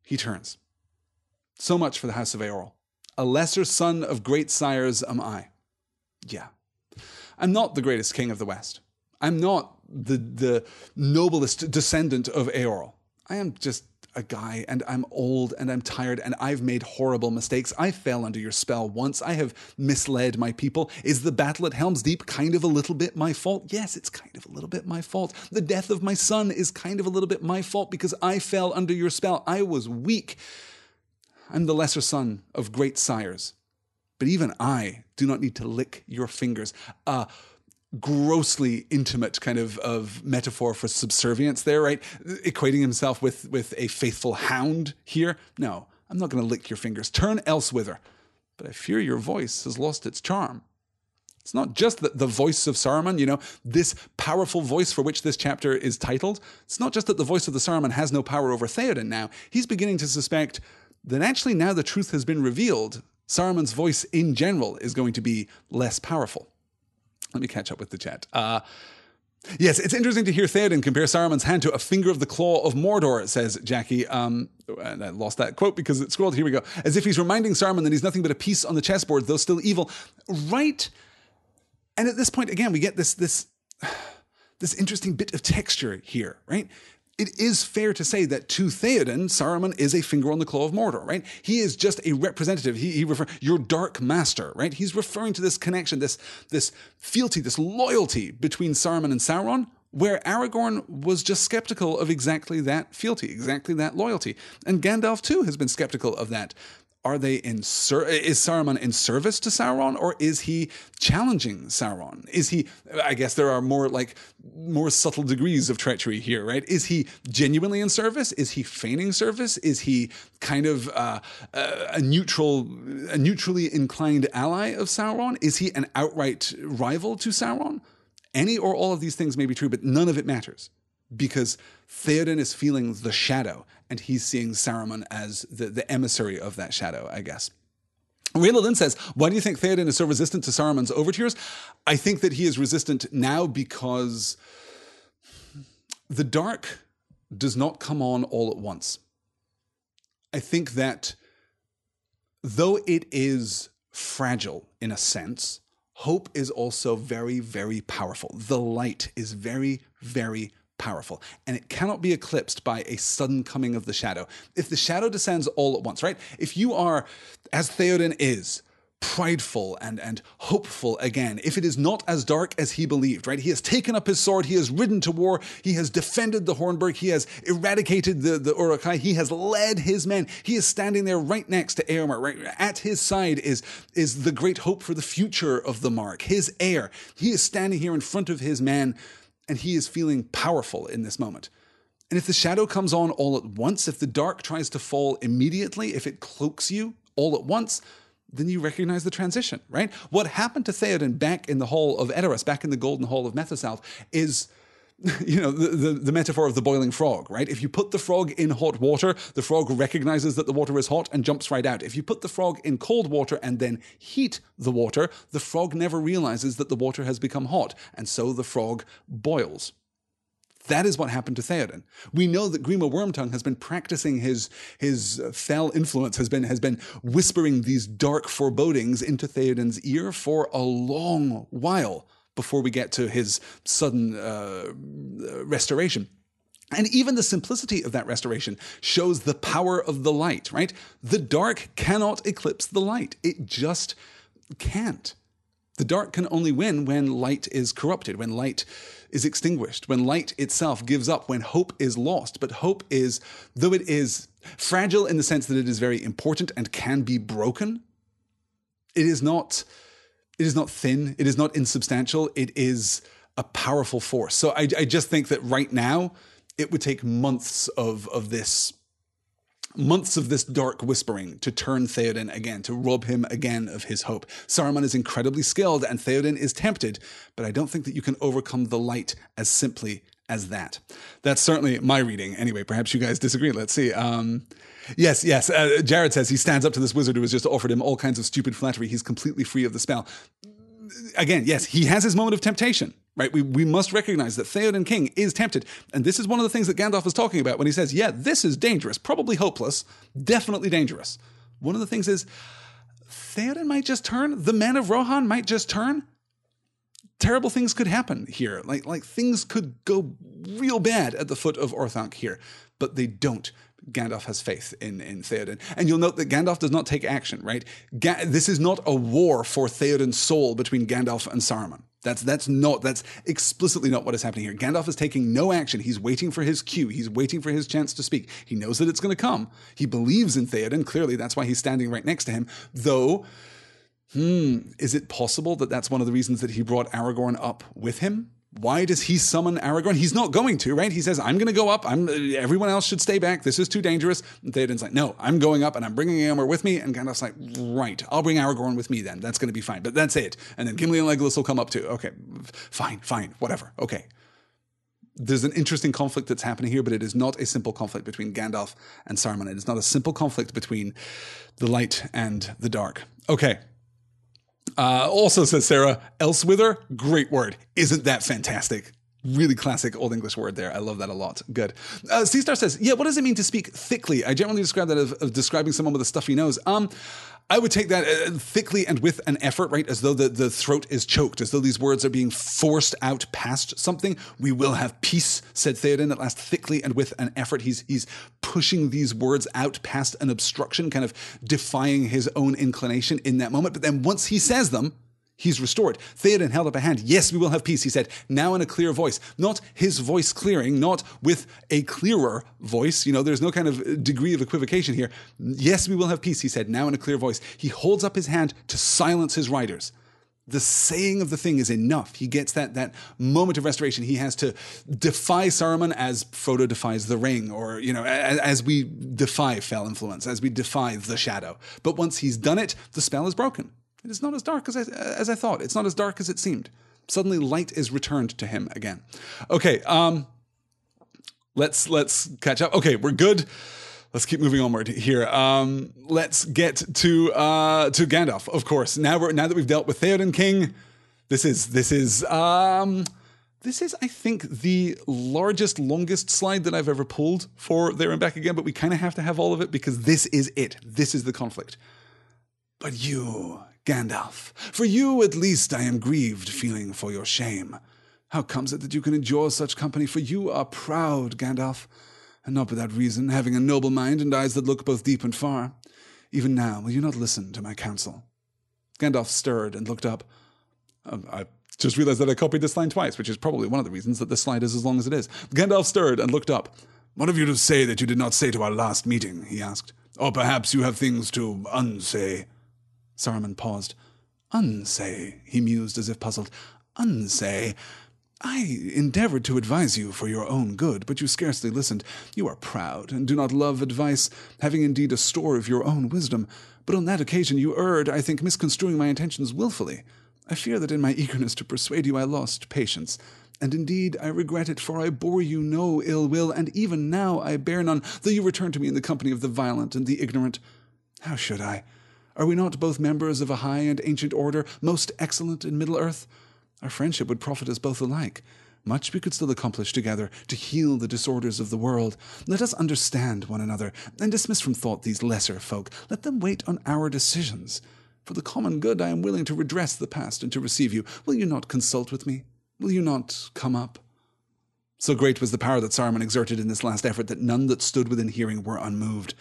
he turns. So much for the house of Eorl. A lesser son of great sires am I. Yeah. I'm not the greatest king of the West. I'm not the, the noblest descendant of Eorl. I am just a guy, and I'm old, and I'm tired, and I've made horrible mistakes. I fell under your spell once. I have misled my people. Is the battle at Helm's Deep kind of a little bit my fault? Yes, it's kind of a little bit my fault. The death of my son is kind of a little bit my fault because I fell under your spell. I was weak. I'm the lesser son of great sires. But even I do not need to lick your fingers. Uh... grossly intimate kind of, of metaphor for subservience there, right? Equating himself with, with a faithful hound here. No, I'm not going to lick your fingers. Turn elsewhither. But I fear your voice has lost its charm. It's not just that the voice of Saruman, you know, this powerful voice for which this chapter is titled. It's not just that the voice of the Saruman has no power over Theoden now. He's beginning to suspect that actually now the truth has been revealed, Saruman's voice in general is going to be less powerful. Let me catch up with the chat. Uh, yes, it's interesting to hear Theoden compare Saruman's hand to a finger of the claw of Mordor, says Jackie. Um, and I lost that quote because it scrolled. Here we go. As if he's reminding Saruman that he's nothing but a piece on the chessboard, though still evil. Right? And at this point, again, we get this this this interesting bit of texture here, right? it is fair to say that to Theoden, Saruman is a finger on the claw of Mordor, right? He is just a representative. He, he refer, your dark master, right? He's referring to this connection, this, this fealty, this loyalty between Saruman and Sauron, where Aragorn was just skeptical of exactly that fealty, exactly that loyalty. And Gandalf, too, has been skeptical of that. Are they in ser- is Saruman in service to Sauron, or is he challenging Sauron? Is he, I guess there are more like more subtle degrees of treachery here, right? Is he genuinely in service? Is he feigning service? Is he kind of uh, a neutral, a neutrally inclined ally of Sauron? Is he an outright rival to Sauron? Any or all of these things may be true, but none of it matters, because Theoden is feeling the shadow, and he's seeing Saruman as the, the emissary of that shadow, I guess. Rayla Lynn says, why do you think Theoden is so resistant to Saruman's overtures? I think that he is resistant now because the dark does not come on all at once. I think that though it is fragile in a sense, hope is also very, very powerful. The light is very, very powerful, and it cannot be eclipsed by a sudden coming of the shadow. If the shadow descends all at once, right? If you are, as Theoden is, prideful and, and hopeful again, if it is not as dark as he believed, right? He has taken up his sword, he has ridden to war, he has defended the Hornburg, he has eradicated the, the Uruk-hai, he has led his men, he is standing there right next to Eomer, right? At his side is, is the great hope for the future of the Mark, his heir. He is standing here in front of his man, and he is feeling powerful in this moment. And if the shadow comes on all at once, if the dark tries to fall immediately, if it cloaks you all at once, then you recognize the transition, right? What happened to Theoden back in the Hall of Edoras, back in the Golden Hall of Methusalth, is, you know, the, the, the metaphor of the boiling frog, right? If you put the frog in hot water, the frog recognizes that the water is hot and jumps right out. If you put the frog in cold water and then heat the water, the frog never realizes that the water has become hot, and so the frog boils. That is what happened to Theoden. We know that Grima Wormtongue has been practicing his his fell influence, has been, has been whispering these dark forebodings into Theoden's ear for a long while before we get to his sudden uh, restoration. And even the simplicity of that restoration shows the power of the light, right? The dark cannot eclipse the light. It just can't. The dark can only win when light is corrupted, when light is extinguished, when light itself gives up, when hope is lost. But hope is, though it is fragile in the sense that it is very important and can be broken, it is not, it is not thin, it is not insubstantial, it is a powerful force. So I, I just think that right now, it would take months of, of this, months of this dark whispering to turn Theoden again, to rob him again of his hope. Saruman is incredibly skilled and Theoden is tempted, but I don't think that you can overcome the light as simply as that. That's certainly my reading. Anyway, perhaps you guys disagree. Let's see. Um, yes, yes. Uh, Jared says he stands up to this wizard who has just offered him all kinds of stupid flattery. He's completely free of the spell. Again, yes, he has his moment of temptation, right? We we must recognize that Theoden King is tempted. And this is one of the things that Gandalf is talking about when he says, yeah, this is dangerous, probably hopeless, definitely dangerous. One of the things is Theoden might just turn. The men of Rohan might just turn. Terrible things could happen here. Like, like things could go real bad at the foot of Orthanc here, but they don't. Gandalf has faith in, in Theoden. And you'll note that Gandalf does not take action, right? Ga- this is not a war for Theoden's soul between Gandalf and Saruman. That's, that's not, that's explicitly not what is happening here. Gandalf is taking no action. He's waiting for his cue. He's waiting for his chance to speak. He knows that it's going to come. He believes in Theoden. Clearly, that's why he's standing right next to him. Though, hmm, is it possible that that's one of the reasons that he brought Aragorn up with him? Why does he summon Aragorn? He's not going to, right? He says, I'm going to go up. I'm, everyone else should stay back. This is too dangerous. And Theoden's like, no, I'm going up and I'm bringing Eomer with me. And Gandalf's like, right, I'll bring Aragorn with me then. That's going to be fine. But that's it. And then Gimli and Legolas will come up too. Okay, fine, fine, whatever. Okay. There's an interesting conflict that's happening here, but it is not a simple conflict between Gandalf and Saruman. It is not a simple conflict between the light and the dark. Okay. Uh, also, says Sarah, Elswither, great word. Isn't that fantastic? Really classic Old English word there. I love that a lot. Good. Uh, C-Star says, yeah, what does it mean to speak thickly? I generally describe that as, as describing someone with a stuffy nose. Um, I would take that uh, thickly and with an effort, right? As though the, the throat is choked, as though these words are being forced out past something. We will have peace, said Theoden at last, thickly and with an effort. He's, he's pushing these words out past an obstruction, kind of defying his own inclination in that moment. But then once he says them, he's restored. Theoden held up a hand. Yes, we will have peace, he said, now in a clear voice. Not his voice clearing, not with a clearer voice. You know, there's no kind of degree of equivocation here. Yes, we will have peace, he said, now in a clear voice. He holds up his hand to silence his riders. The saying of the thing is enough. He gets that, that moment of restoration. He has to defy Saruman as Frodo defies the ring, or, you know, as, as we defy fell influence, as we defy the shadow. But once he's done it, the spell is broken. It is not as dark as I, as I thought. It's not as dark as it seemed. Suddenly light is returned to him again. Okay, um, let's let's catch up. Okay, we're good. Let's keep moving onward here. Um, let's get to uh, to Gandalf, of course. Now we're now that we've dealt with Theoden King, this is this is um, this is I think the largest, longest slide that I've ever pulled for There and Back Again. But we kind of have to have all of it because this is it. This is the conflict. But you, Gandalf, for you at least I am grieved, feeling for your shame. How comes it that you can endure such company? For you are proud, Gandalf, and not without reason, having a noble mind and eyes that look both deep and far. Even now, will you not listen to my counsel? Gandalf stirred and looked up. Um, I just realized that I copied this line twice, which is probably one of the reasons that this slide is as long as it is. Gandalf stirred and looked up. What have you to say that you did not say to our last meeting? He asked. Or perhaps you have things to unsay. Saruman paused. Unsay, he mused as if puzzled. Unsay, I endeavored to advise you for your own good, but you scarcely listened. You are proud and do not love advice, having indeed a store of your own wisdom. But on that occasion you erred, I think, misconstruing my intentions willfully. I fear that in my eagerness to persuade you I lost patience. And indeed I regret it, for I bore you no ill will, and even now I bear none, though you return to me in the company of the violent and the ignorant. How should I? Are we not both members of a high and ancient order, most excellent in Middle-earth? Our friendship would profit us both alike. Much we could still accomplish together to heal the disorders of the world. Let us understand one another, and dismiss from thought these lesser folk. Let them wait on our decisions. For the common good I am willing to redress the past and to receive you. Will you not consult with me? Will you not come up? So great was the power that Saruman exerted in this last effort that none that stood within hearing were unmoved.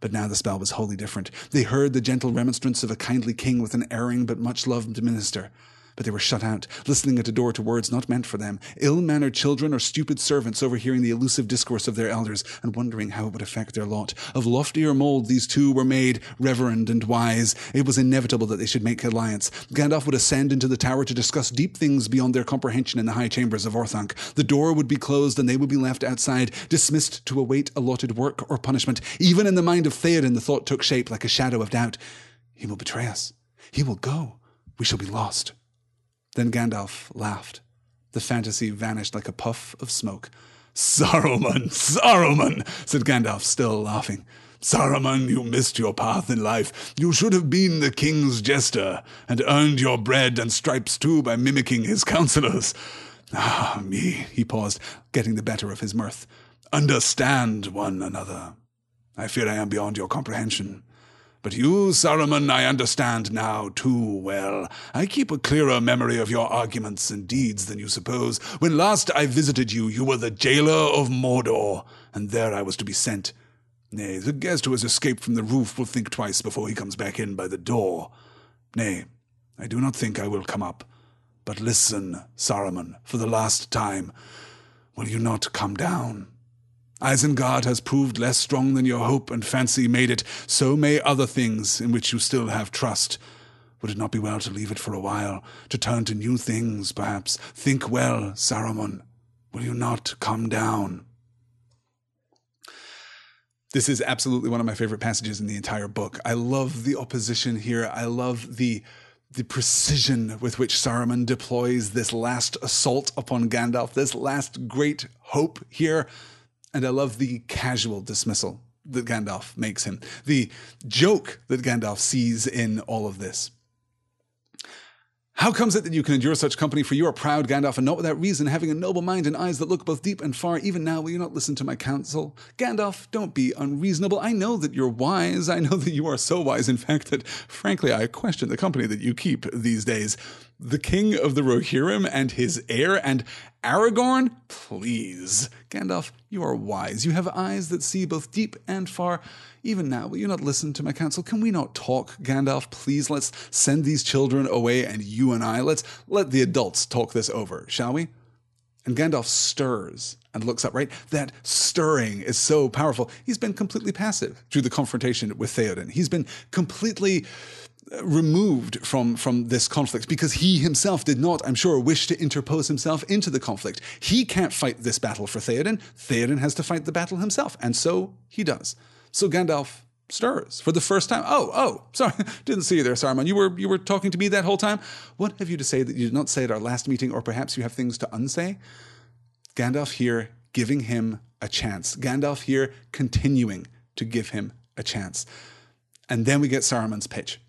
But now the spell was wholly different. They heard the gentle remonstrance of a kindly king with an erring but much-loved minister. But they were shut out, listening at a door to words not meant for them, ill-mannered children or stupid servants overhearing the elusive discourse of their elders and wondering how it would affect their lot. Of loftier mould these two were made, reverend and wise. It was inevitable that they should make alliance. Gandalf would ascend into the tower to discuss deep things beyond their comprehension in the high chambers of Orthanc. The door would be closed and they would be left outside, dismissed to await allotted work or punishment. Even in the mind of Theoden the thought took shape like a shadow of doubt. He will betray us. He will go. We shall be lost. Then Gandalf laughed. The fantasy vanished like a puff of smoke. Saruman, Saruman, said Gandalf, still laughing. Saruman, you missed your path in life. You should have been the king's jester, and earned your bread and stripes too by mimicking his counselors. Ah, me, he paused, getting the better of his mirth. Understand one another. I fear I am beyond your comprehension. But you, Saruman, I understand now too well. I keep a clearer memory of your arguments and deeds than you suppose. When last I visited you, you were the jailer of Mordor, and there I was to be sent. Nay, the guest who has escaped from the roof will think twice before he comes back in by the door. Nay, I do not think I will come up. But listen, Saruman, for the last time, will you not come down? Isengard has proved less strong than your hope and fancy made it, so may other things in which you still have trust. Would it not be well to leave it for a while, to turn to new things, perhaps? Think well, Saruman. Will you not come down? This is absolutely one of my favorite passages in the entire book. I love the opposition here. I love the... the precision with which Saruman deploys this last assault upon Gandalf, this last great hope here. And I love the casual dismissal that Gandalf makes him, the joke that Gandalf sees in all of this. How comes it that you can endure such company, for you are proud, Gandalf, and not without reason, having a noble mind and eyes that look both deep and far? Even now will you not listen to my counsel? Gandalf, don't be unreasonable. I know that you're wise. I know that you are so wise, in fact, that, frankly, I question the company that you keep these days. The king of the Rohirrim and his heir and Aragorn? Please. Gandalf, you are wise. You have eyes that see both deep and far. Even now, will you not listen to my counsel? Can we not talk, Gandalf? Please, let's send these children away, and you and I, let's let the adults talk this over, shall we? And Gandalf stirs and looks up, right? That stirring is so powerful. He's been completely passive through the confrontation with Theoden. He's been completely removed from, from this conflict because he himself did not, I'm sure, wish to interpose himself into the conflict. He can't fight this battle for Theoden. Theoden has to fight the battle himself, and so he does. So Gandalf stirs for the first time. Oh, oh, sorry, didn't see you there, Saruman. You were, you were talking to me that whole time? What have you to say that you did not say at our last meeting, or perhaps you have things to unsay? Gandalf here giving him a chance. Gandalf here continuing to give him a chance. And then we get Saruman's pitch.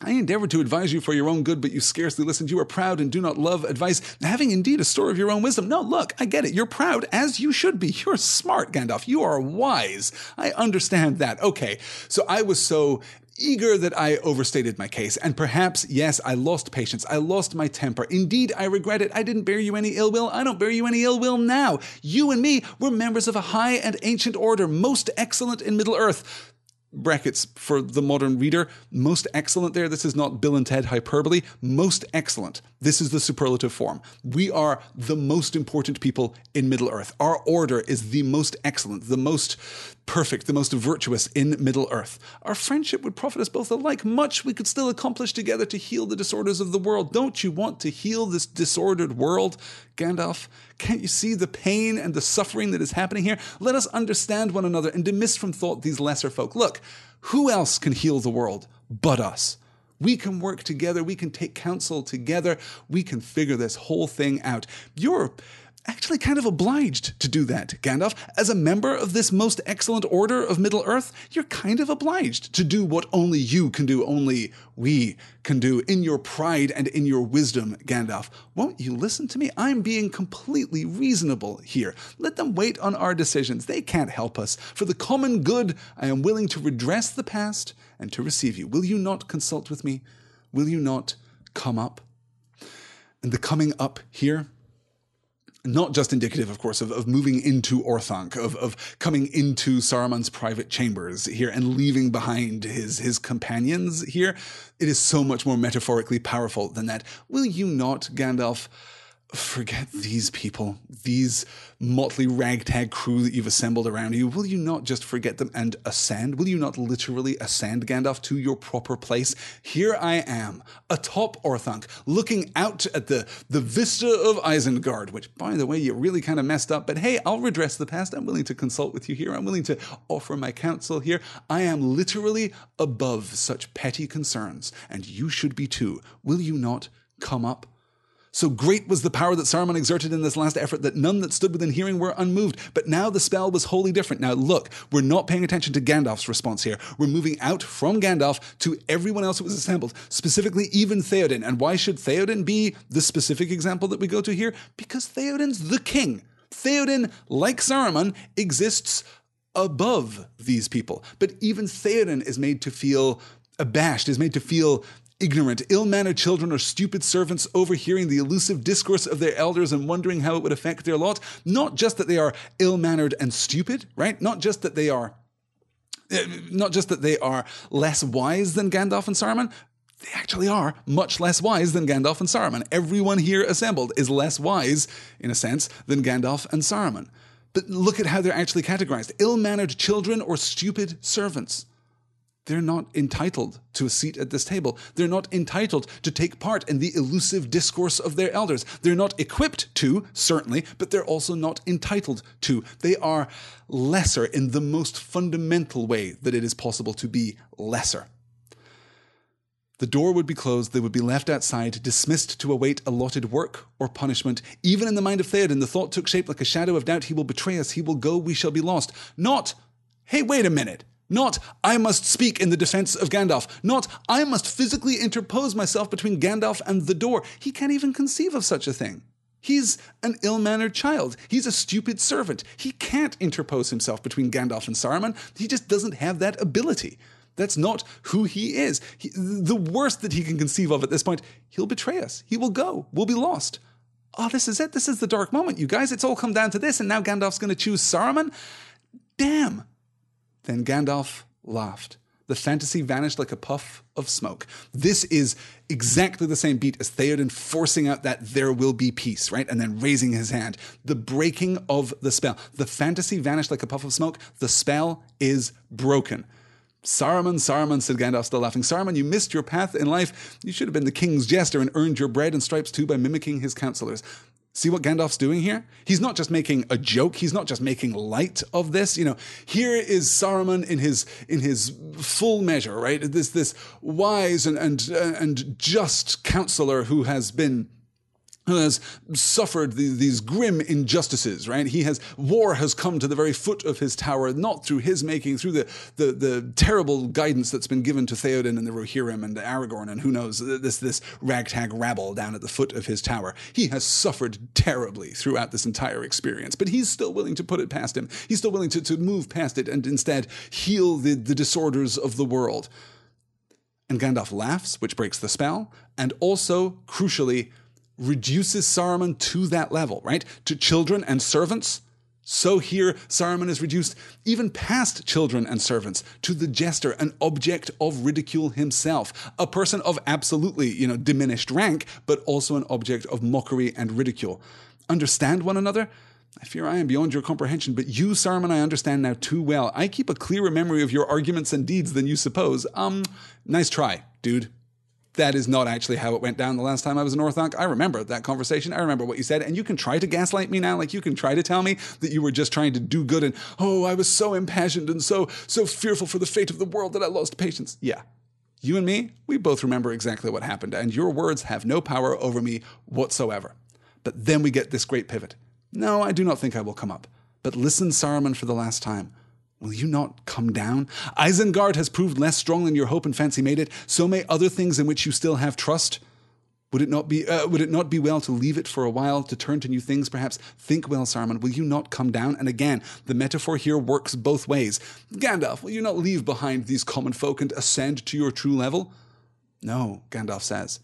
I endeavored to advise you for your own good, but you scarcely listened. You are proud and do not love advice, having indeed a store of your own wisdom. No, look, I get it. You're proud, as you should be. You're smart, Gandalf. You are wise. I understand that. Okay, so I was so eager that I overstated my case, and perhaps, yes, I lost patience. I lost my temper. Indeed, I regret it. I didn't bear you any ill will. I don't bear you any ill will now. You and me were members of a high and ancient order, most excellent in Middle-earth. Brackets for the modern reader, most excellent there. This is not Bill and Ted hyperbole. Most excellent. This is the superlative form. We are the most important people in Middle-earth. Our order is the most excellent, the most perfect, the most virtuous in Middle-earth. Our friendship would profit us both alike. Much we could still accomplish together to heal the disorders of the world. Don't you want to heal this disordered world? Gandalf, can't you see the pain and the suffering that is happening here? Let us understand one another and dismiss from thought these lesser folk. Look, who else can heal the world but us? We can work together. We can take counsel together. We can figure this whole thing out. You're actually kind of obliged to do that, Gandalf. As a member of this most excellent order of Middle-earth, you're kind of obliged to do what only you can do, only we can do, in your pride and in your wisdom, Gandalf. Won't you listen to me? I'm being completely reasonable here. Let them wait on our decisions. They can't help us. For the common good, I am willing to redress the past and to receive you. Will you not consult with me? Will you not come up? And the coming up here, not just indicative, of course, of, of moving into Orthanc, of, of coming into Saruman's private chambers here and leaving behind his, his companions here. It is so much more metaphorically powerful than that. Will you not, Gandalf, forget these people, these motley ragtag crew that you've assembled around you? Will you not just forget them and ascend? Will you not literally ascend, Gandalf, to your proper place? Here I am, atop Orthanc, looking out at the, the vista of Isengard, which, by the way, you really kind of messed up, but hey, I'll redress the past. I'm willing to consult with you here. I'm willing to offer my counsel here. I am literally above such petty concerns, and you should be too. Will you not come up? So great was the power that Saruman exerted in this last effort that none that stood within hearing were unmoved. But now the spell was wholly different. Now look, we're not paying attention to Gandalf's response here. We're moving out from Gandalf to everyone else that was assembled, specifically even Theoden. And why should Theoden be the specific example that we go to here? Because Theoden's the king. Theoden, like Saruman, exists above these people. But even Theoden is made to feel abashed, is made to feel ignorant, ill-mannered children or stupid servants overhearing the elusive discourse of their elders and wondering how it would affect their lot. Not just that they are ill-mannered and stupid, right? Not just that they are, uh, not just that they are less wise than Gandalf and Saruman. They actually are much less wise than Gandalf and Saruman. Everyone here assembled is less wise, in a sense, than Gandalf and Saruman. But look at how they're actually categorized. Ill-mannered children or stupid servants. They're not entitled to a seat at this table. They're not entitled to take part in the elusive discourse of their elders. They're not equipped to, certainly, but they're also not entitled to. They are lesser in the most fundamental way that it is possible to be lesser. The door would be closed, they would be left outside, dismissed to await allotted work or punishment. Even in the mind of Theoden, the thought took shape like a shadow of doubt. He will betray us, he will go, we shall be lost. Not, hey, wait a minute. Not, I must speak in the defense of Gandalf. Not, I must physically interpose myself between Gandalf and the door. He can't even conceive of such a thing. He's an ill-mannered child. He's a stupid servant. He can't interpose himself between Gandalf and Saruman. He just doesn't have that ability. That's not who he is. He, the worst that he can conceive of at this point, he'll betray us. He will go. We'll be lost. Oh, this is it. This is the dark moment, you guys. It's all come down to this, and now Gandalf's going to choose Saruman? Damn. Then Gandalf laughed. The fantasy vanished like a puff of smoke. This is exactly the same beat as Theoden forcing out that there will be peace, right? And then raising his hand. The breaking of the spell. The fantasy vanished like a puff of smoke. The spell is broken. Saruman, Saruman, said Gandalf, still laughing. Saruman, you missed your path in life. You should have been the king's jester and earned your bread and stripes too by mimicking his counselors. See what Gandalf's doing here? He's not just making a joke. He's not just making light of this. You know, here is Saruman in his in his full measure, right? This this wise and and uh, and just counselor who has been who has suffered the, these grim injustices, right? He has war has come to the very foot of his tower, not through his making, through the the, the terrible guidance that's been given to Theoden and the Rohirrim and the Aragorn and who knows, this, this ragtag rabble down at the foot of his tower. He has suffered terribly throughout this entire experience, but he's still willing to put it past him. He's still willing to, to move past it and instead heal the, the disorders of the world. And Gandalf laughs, which breaks the spell, and also, crucially, reduces Saruman to that level, right? To children and servants. So here, Saruman is reduced even past children and servants to the jester, an object of ridicule himself, a person of absolutely, you know, diminished rank, but also an object of mockery and ridicule. Understand one another? I fear I am beyond your comprehension, but you, Saruman, I understand now too well. I keep a clearer memory of your arguments and deeds than you suppose. Um, nice try, dude. That is not actually how it went down the last time I was in Orthanc. I remember that conversation. I remember what you said. And you can try to gaslight me now. Like, you can try to tell me that you were just trying to do good. And, oh, I was so impassioned and so, so fearful for the fate of the world that I lost patience. Yeah. You and me, we both remember exactly what happened. And your words have no power over me whatsoever. But then we get this great pivot. No, I do not think I will come up. But listen, Saruman, for the last time. Will you not come down? Isengard has proved less strong than your hope and fancy made it. So may other things in which you still have trust. Would it not be uh, would it not be well to leave it for a while, to turn to new things perhaps? Think well, Saruman. Will you not come down? And again, the metaphor here works both ways. Gandalf, will you not leave behind these common folk and ascend to your true level? No, Gandalf says.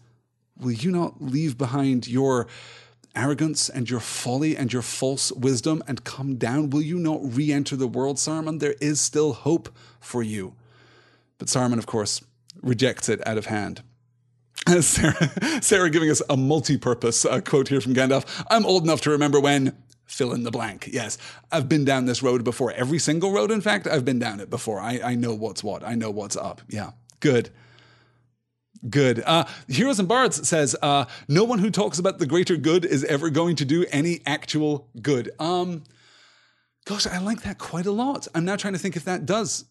Will you not leave behind your arrogance and your folly and your false wisdom and come down? Will you not re-enter the world, Saruman? There is still hope for you. But Saruman, of course, rejects it out of hand. Sarah, Sarah giving us a multi-purpose uh, quote here from Gandalf. I'm old enough to remember when... fill in the blank. Yes, I've been down this road before. Every single road, in fact, I've been down it before. I, I know what's what. I know what's up. Yeah, good. Good. Uh, Heroes and Bards says, uh, no one who talks about the greater good is ever going to do any actual good. Um, gosh, I like that quite a lot. I'm now trying to think if that does.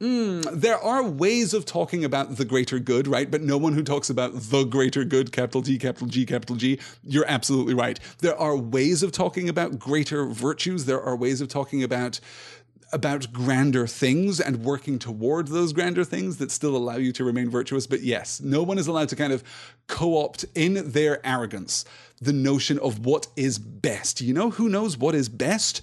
Mm, there are ways of talking about the greater good, right? But no one who talks about the greater good, capital T, capital G, capital G. You're absolutely right. There are ways of talking about greater virtues. There are ways of talking about about grander things and working toward those grander things that still allow you to remain virtuous. But yes, no one is allowed to kind of co-opt in their arrogance the notion of what is best. You know who knows what is best?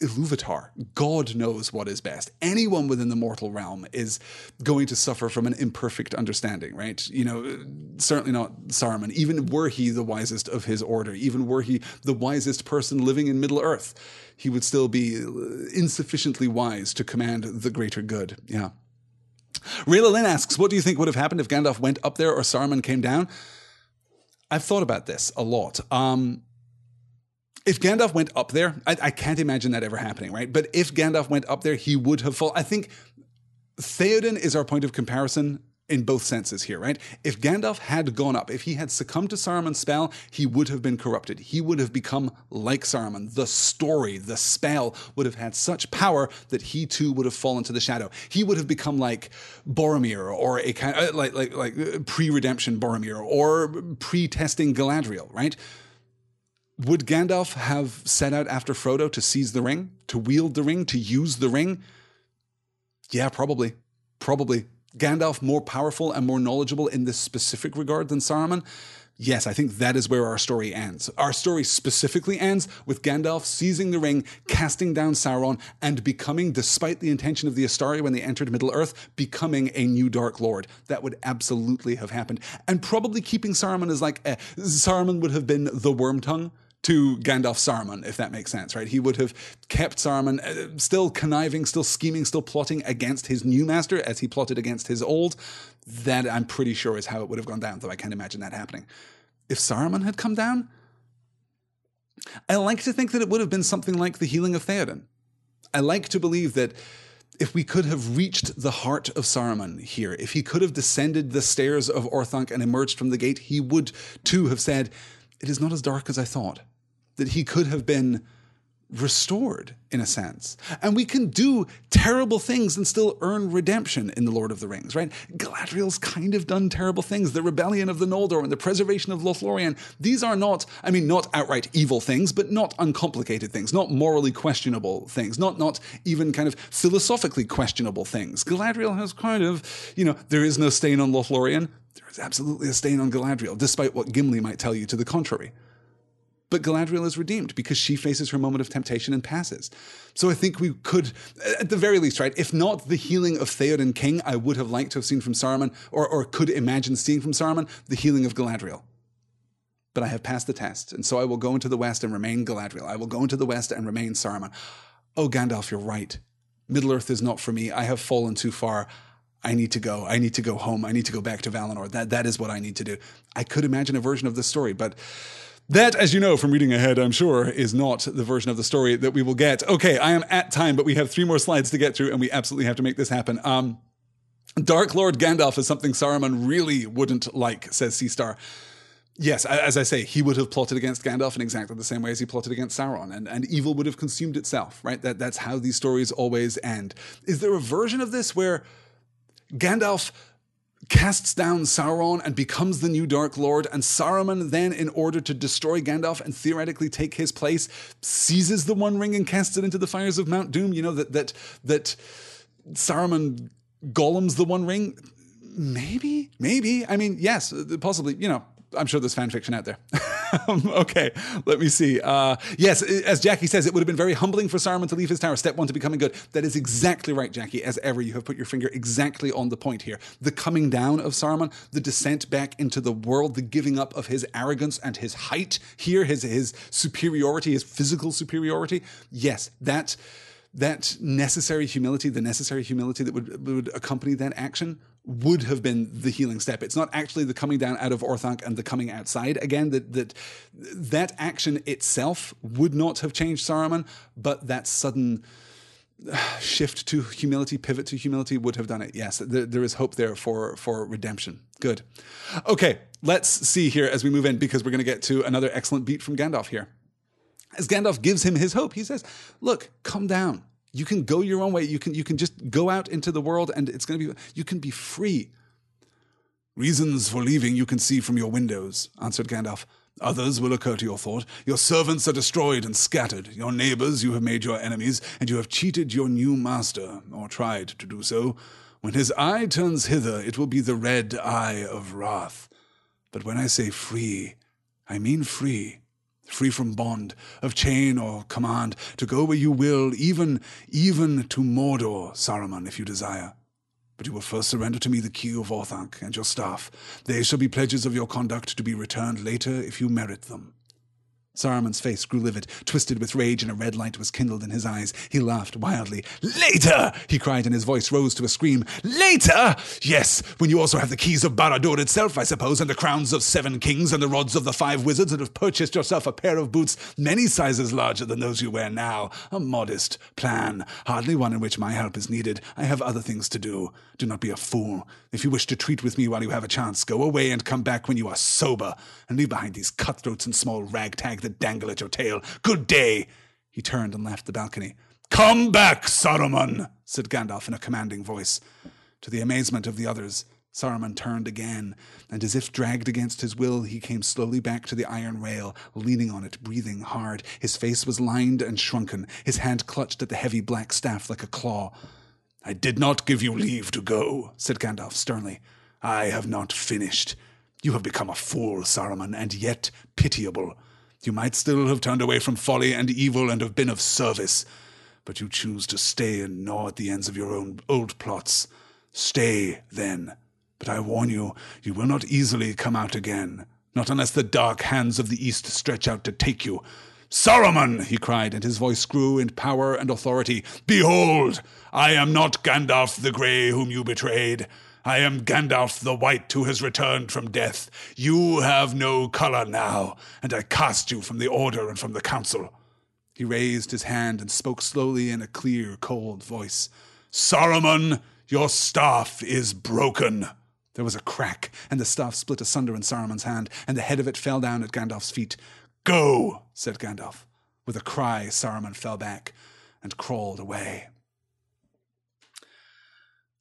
Iluvatar. God knows what is best. Anyone within the mortal realm is going to suffer from an imperfect understanding, right? You know, certainly not Saruman. Even were he the wisest of his order, even were he the wisest person living in Middle-earth, he would still be insufficiently wise to command the greater good. Yeah. Rayla Lynn asks, what do you think would have happened if Gandalf went up there or Saruman came down? I've thought about this a lot. Um... If Gandalf went up there, I, I can't imagine that ever happening, right? But if Gandalf went up there, he would have fallen. I think Theoden is our point of comparison in both senses here, right? If Gandalf had gone up, if he had succumbed to Saruman's spell, he would have been corrupted. He would have become like Saruman. The story, the spell would have had such power that he too would have fallen to the shadow. He would have become like Boromir, or a kind of, like like like pre-redemption Boromir, or pre-testing Galadriel, right? Would Gandalf have set out after Frodo to seize the ring, to wield the ring, to use the ring? Yeah, probably. Probably. Gandalf more powerful and more knowledgeable in this specific regard than Saruman? Yes, I think that is where our story ends. Our story specifically ends with Gandalf seizing the ring, casting down Sauron, and becoming, despite the intention of the Astari when they entered Middle-earth, becoming a new Dark Lord. That would absolutely have happened. And probably keeping Saruman as like, eh, Saruman would have been the Wormtongue to Gandalf Saruman, if that makes sense, right? He would have kept Saruman uh, still conniving, still scheming, still plotting against his new master as he plotted against his old. That, I'm pretty sure, is how it would have gone down, though I can't imagine that happening. If Saruman had come down, I like to think that it would have been something like the healing of Theoden. I like to believe that if we could have reached the heart of Saruman here, if he could have descended the stairs of Orthanc and emerged from the gate, he would, too, have said, "It is not as dark as I thought." That he could have been restored, in a sense. And we can do terrible things and still earn redemption in The Lord of the Rings, right? Galadriel's kind of done terrible things. The rebellion of the Noldor and the preservation of Lothlorien. These are not, I mean, not outright evil things, but not uncomplicated things, not morally questionable things, not, not even kind of philosophically questionable things. Galadriel has kind of, you know, there is no stain on Lothlorien. There is absolutely a stain on Galadriel, despite what Gimli might tell you to the contrary. But Galadriel is redeemed because she faces her moment of temptation and passes. So I think we could, at the very least, right, if not the healing of Theoden King, I would have liked to have seen from Saruman, or, or could imagine seeing from Saruman, the healing of Galadriel. But I have passed the test, and so I will go into the West and remain Galadriel. I will go into the West and remain Saruman. Oh, Gandalf, you're right. Middle-earth is not for me. I have fallen too far. I need to go. I need to go home. I need to go back to Valinor. That, that is what I need to do. I could imagine a version of this story, but that, as you know from reading ahead, I'm sure, is not the version of the story that we will get. Okay, I am at time, but we have three more slides to get through, and we absolutely have to make this happen. Um, Dark Lord Gandalf is something Saruman really wouldn't like, says Seastar. Yes, as I say, he would have plotted against Gandalf in exactly the same way as he plotted against Sauron, and, and evil would have consumed itself, right? That, that's how these stories always end. Is there a version of this where Gandalf casts down Sauron and becomes the new Dark Lord, and Saruman then, in order to destroy Gandalf and theoretically take his place, seizes the One Ring and casts it into the fires of Mount Doom? You know, that that that Saruman golems the One Ring? Maybe? Maybe? I mean, yes, possibly. You know, I'm sure there's fan fiction out there. Um, okay, let me see. Uh, yes, as Jackie says, it would have been very humbling for Saruman to leave his tower. Step one to becoming good. That is exactly right, Jackie. As ever, you have put your finger exactly on the point here. The coming down of Saruman, the descent back into the world, the giving up of his arrogance and his height here, his, his superiority, his physical superiority. Yes, that, that necessary humility, the necessary humility that would, would accompany that action, would have been the healing step. It's not actually the coming down out of Orthanc and the coming outside again. That that that action itself would not have changed Saruman, but that sudden shift to humility, pivot to humility, would have done it. Yes, there, there is hope there for for redemption. Good. Okay, let's see here as we move in, because we're going to get to another excellent beat from Gandalf here. As Gandalf gives him his hope, he says, "Look, come down. You can go your own way. You can, you can just go out into the world, and it's going to be, you can be free. Reasons for leaving you can see from your windows," answered Gandalf. "Others will occur to your thought. Your servants are destroyed and scattered. Your neighbors you have made your enemies, and you have cheated your new master, or tried to do so. When his eye turns hither, it will be the red eye of wrath. But when I say free, I mean free. Free from bond, of chain or command, to go where you will, even, even to Mordor, Saruman, if you desire. But you will first surrender to me the key of Orthanc and your staff. They shall be pledges of your conduct to be returned later if you merit them." Saruman's face grew livid, twisted with rage, and a red light was kindled in his eyes. He laughed wildly. "Later!" he cried, and his voice rose to a scream. "Later! Yes, when you also have the keys of Barad-dûr itself, I suppose, and the crowns of seven kings and the rods of the five wizards, and have purchased yourself a pair of boots many sizes larger than those you wear now. A modest plan, hardly one in which my help is needed. I have other things to do. Do not be a fool. If you wish to treat with me while you have a chance, go away and come back when you are sober, and leave behind these cutthroats and small ragtag that dangle at your tail. Good day." He turned and left the balcony. "Come back, Saruman," said Gandalf in a commanding voice. To the amazement of the others, Saruman turned again, and as if dragged against his will, he came slowly back to the iron rail, leaning on it, breathing hard. His face was lined and shrunken. His hand clutched at the heavy black staff like a claw. I did not give you leave to go, said Gandalf sternly. I have not finished. You have become a fool, Saruman, and yet pitiable. You might still have turned away from folly and evil and have been of service, but you choose to stay and gnaw at the ends of your own old plots. Stay, then. But I warn you, you will not easily come out again, not unless the dark hands of the East stretch out to take you. Saruman, he cried, and his voice grew in power and authority. Behold, I am not Gandalf the Grey whom you betrayed. I am Gandalf the White who has returned from death. You have no colour now, and I cast you from the Order and from the Council. He raised his hand and spoke slowly in a clear, cold voice. Saruman, your staff is broken. There was a crack, and the staff split asunder in Saruman's hand, and the head of it fell down at Gandalf's feet. Go, said Gandalf. With a cry, Saruman fell back and crawled away.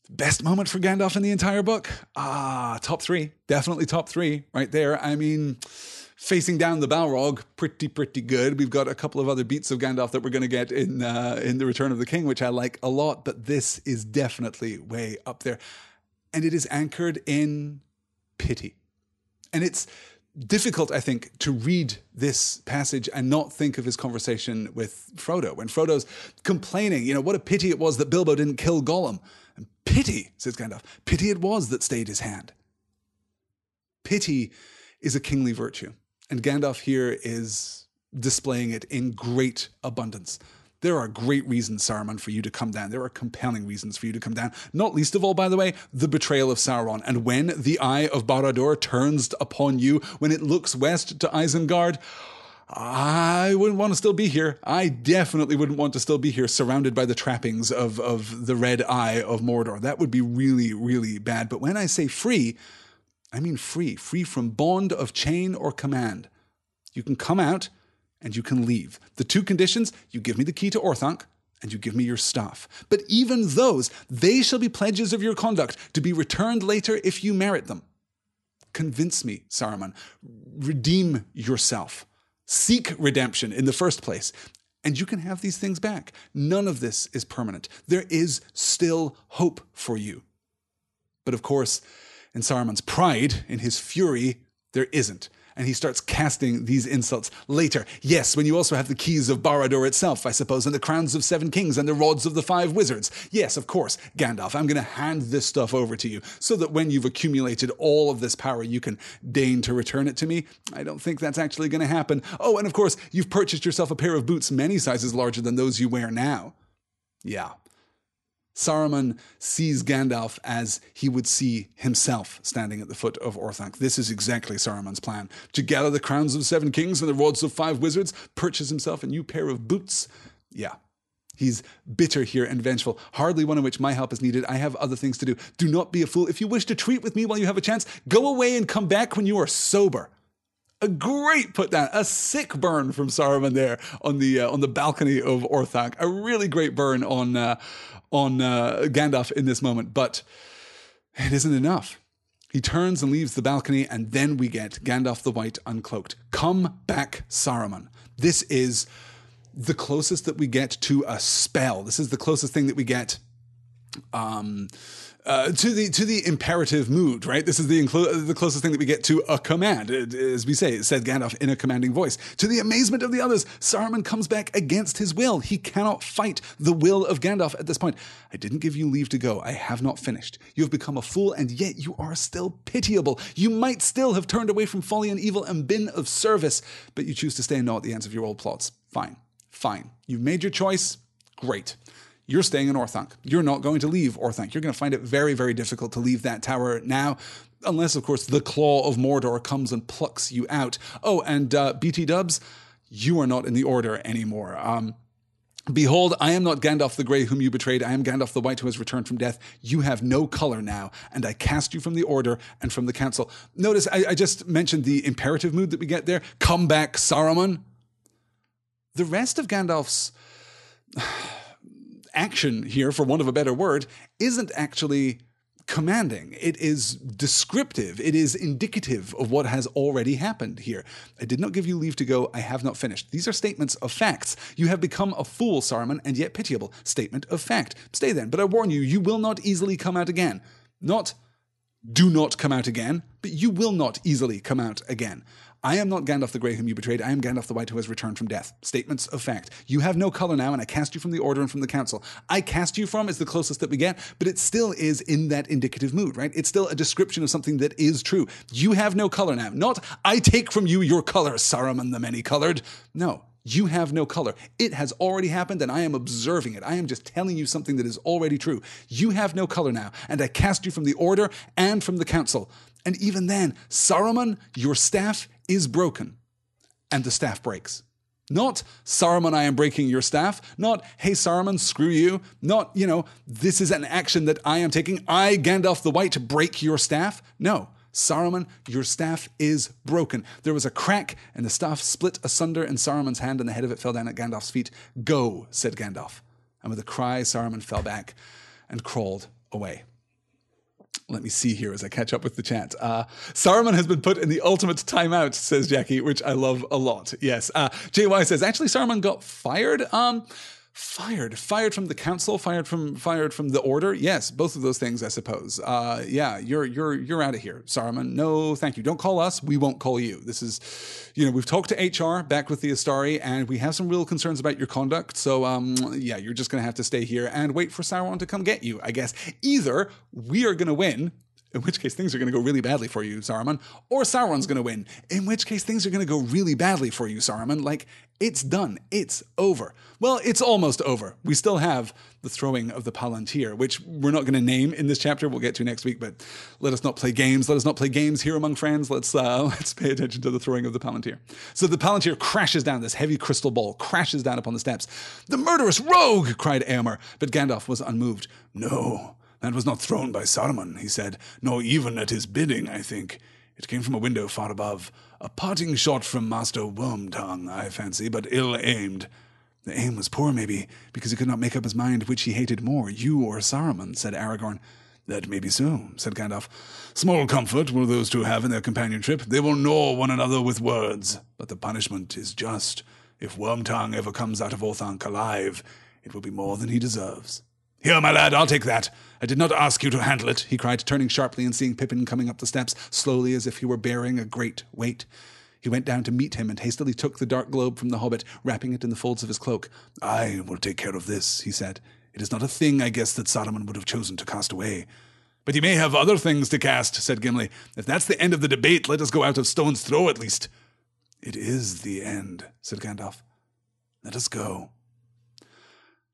Best moment for Gandalf in the entire book? Ah, top three. Definitely top three right there. I mean, facing down the Balrog, pretty, pretty good. We've got a couple of other beats of Gandalf that we're going to get in uh, in The Return of the King, which I like a lot, but this is definitely way up there. And it is anchored in pity. And it's difficult, I think, to read this passage and not think of his conversation with Frodo. When Frodo's complaining, you know, what a pity it was that Bilbo didn't kill Gollum. And pity, says Gandalf, pity it was that stayed his hand. Pity is a kingly virtue, and Gandalf here is displaying it in great abundance. There are great reasons, Saruman, for you to come down. There are compelling reasons for you to come down. Not least of all, by the way, the betrayal of Sauron. And when the Eye of Barad-dûr turns upon you, when it looks west to Isengard, I wouldn't want to still be here. I definitely wouldn't want to still be here, surrounded by the trappings of, of the Red Eye of Mordor. That would be really, really bad. But when I say free, I mean free. Free from bond of chain or command. You can come out, and you can leave. The two conditions, you give me the key to Orthanc, and you give me your staff. But even those, they shall be pledges of your conduct, to be returned later if you merit them. Convince me, Saruman. Redeem yourself. Seek redemption in the first place, and you can have these things back. None of this is permanent. There is still hope for you. But of course, in Saruman's pride, in his fury, there isn't. And he starts casting these insults later. Yes, when you also have the keys of Barad-dûr itself, I suppose, and the crowns of seven kings and the rods of the five wizards. Yes, of course, Gandalf, I'm going to hand this stuff over to you so that when you've accumulated all of this power, you can deign to return it to me. I don't think that's actually going to happen. Oh, and of course, you've purchased yourself a pair of boots many sizes larger than those you wear now. Yeah. Saruman sees Gandalf as he would see himself standing at the foot of Orthanc. This is exactly Saruman's plan. To gather the crowns of seven kings and the rods of five wizards, purchase himself a new pair of boots. Yeah, he's bitter here and vengeful, hardly one in which my help is needed. I have other things to do. Do not be a fool. If you wish to treat with me while you have a chance, go away and come back when you are sober. A great put down, a sick burn from Saruman there on the uh, on the balcony of Orthanc. A really great burn on uh, on uh, Gandalf in this moment, but it isn't enough. He turns and leaves the balcony, and then we get Gandalf the White uncloaked. Come back, Saruman. This is the closest that we get to a spell. This is the closest thing that we get Um, uh, to the to the imperative mood, right? This is the inclo- the closest thing that we get to a command, as we say, said Gandalf in a commanding voice. To the amazement of the others, Saruman comes back against his will. He cannot fight the will of Gandalf at this point. I didn't give you leave to go. I have not finished. You have become a fool, and yet you are still pitiable. You might still have turned away from folly and evil and been of service, but you choose to stay and gnaw at the ends of your old plots. Fine, fine. You've made your choice. Great. You're staying in Orthanc. You're not going to leave Orthanc. You're going to find it very, very difficult to leave that tower now, unless, of course, the Claw of Mordor comes and plucks you out. Oh, and uh, B T Dubs, you are not in the Order anymore. Um, Behold, I am not Gandalf the Grey whom you betrayed. I am Gandalf the White who has returned from death. You have no color now, and I cast you from the Order and from the Council. Notice I, I just mentioned the imperative mood that we get there. Come back, Saruman. The rest of Gandalf's action here, for want of a better word, isn't actually commanding. It is descriptive. It is indicative of what has already happened here. I did not give you leave to go. I have not finished. These are statements of facts. You have become a fool, Saruman, and yet pitiable. Statement of fact. Stay then, but I warn you, you will not easily come out again. Not, do not come out again, but you will not easily come out again. I am not Gandalf the Grey whom you betrayed. I am Gandalf the White who has returned from death. Statements of fact. You have no color now, and I cast you from the Order and from the Council. I cast you from is the closest that we get, but it still is in that indicative mood, right? It's still a description of something that is true. You have no color now. Not, I take from you your color, Saruman the Many-Colored. No, you have no color. It has already happened, and I am observing it. I am just telling you something that is already true. You have no color now, and I cast you from the Order and from the Council. And even then, Saruman, your staff is broken. And the staff breaks. Not, Saruman, I am breaking your staff. Not, hey, Saruman, screw you. Not, you know, this is an action that I am taking. I, Gandalf the White, break your staff. No, Saruman, your staff is broken. There was a crack, and the staff split asunder in Saruman's hand, and the head of it fell down at Gandalf's feet. Go, said Gandalf. And with a cry, Saruman fell back and crawled away. Let me see here as I catch up with the chat. Uh, Saruman has been put in the ultimate timeout, says Jackie, which I love a lot. Yes. Uh, J Y says, actually, Saruman got fired. Um, fired. Fired from the council, fired from fired from the order. Yes, both of those things, I suppose. Uh, yeah, you're you're you're out of here, Saruman. No, thank you. Don't call us. We won't call you. This is, you know, we've talked to H R back with the Astari, and we have some real concerns about your conduct. So, um, yeah, you're just going to have to stay here and wait for Sauron to come get you, I guess. Either we are going to win, in which case things are going to go really badly for you, Saruman, or Sauron's going to win, in which case things are going to go really badly for you, Saruman. Like, it's done. It's over. Well, it's almost over. We still have the throwing of the Palantir, which we're not going to name in this chapter. We'll get to next week, but let us not play games. Let us not play games here among friends. Let's uh, let's pay attention to the throwing of the Palantir. So the Palantir crashes down, this heavy crystal ball crashes down upon the steps. The murderous rogue, cried Éomer, but Gandalf was unmoved. No, that was not thrown by Saruman, he said, nor even at his bidding, I think. It came from a window far above. A parting shot from Master Wormtongue, I fancy, but ill-aimed. The aim was poor, maybe, because he could not make up his mind which he hated more, you or Saruman, said Aragorn. That may be so, said Gandalf. Small comfort will those two have in their companionship. They will gnaw one another with words. But the punishment is just. If Wormtongue ever comes out of Orthanc alive, it will be more than he deserves. Here, my lad, I'll take that. I did not ask you to handle it, he cried, turning sharply and seeing Pippin coming up the steps, slowly as if he were bearing a great weight. He went down to meet him and hastily took the dark globe from the hobbit, wrapping it in the folds of his cloak. I will take care of this, he said. It is not a thing, I guess, that Saruman would have chosen to cast away. But he may have other things to cast, said Gimli. If that's the end of the debate, let us go out of stone's throw at least. It is the end, said Gandalf. Let us go.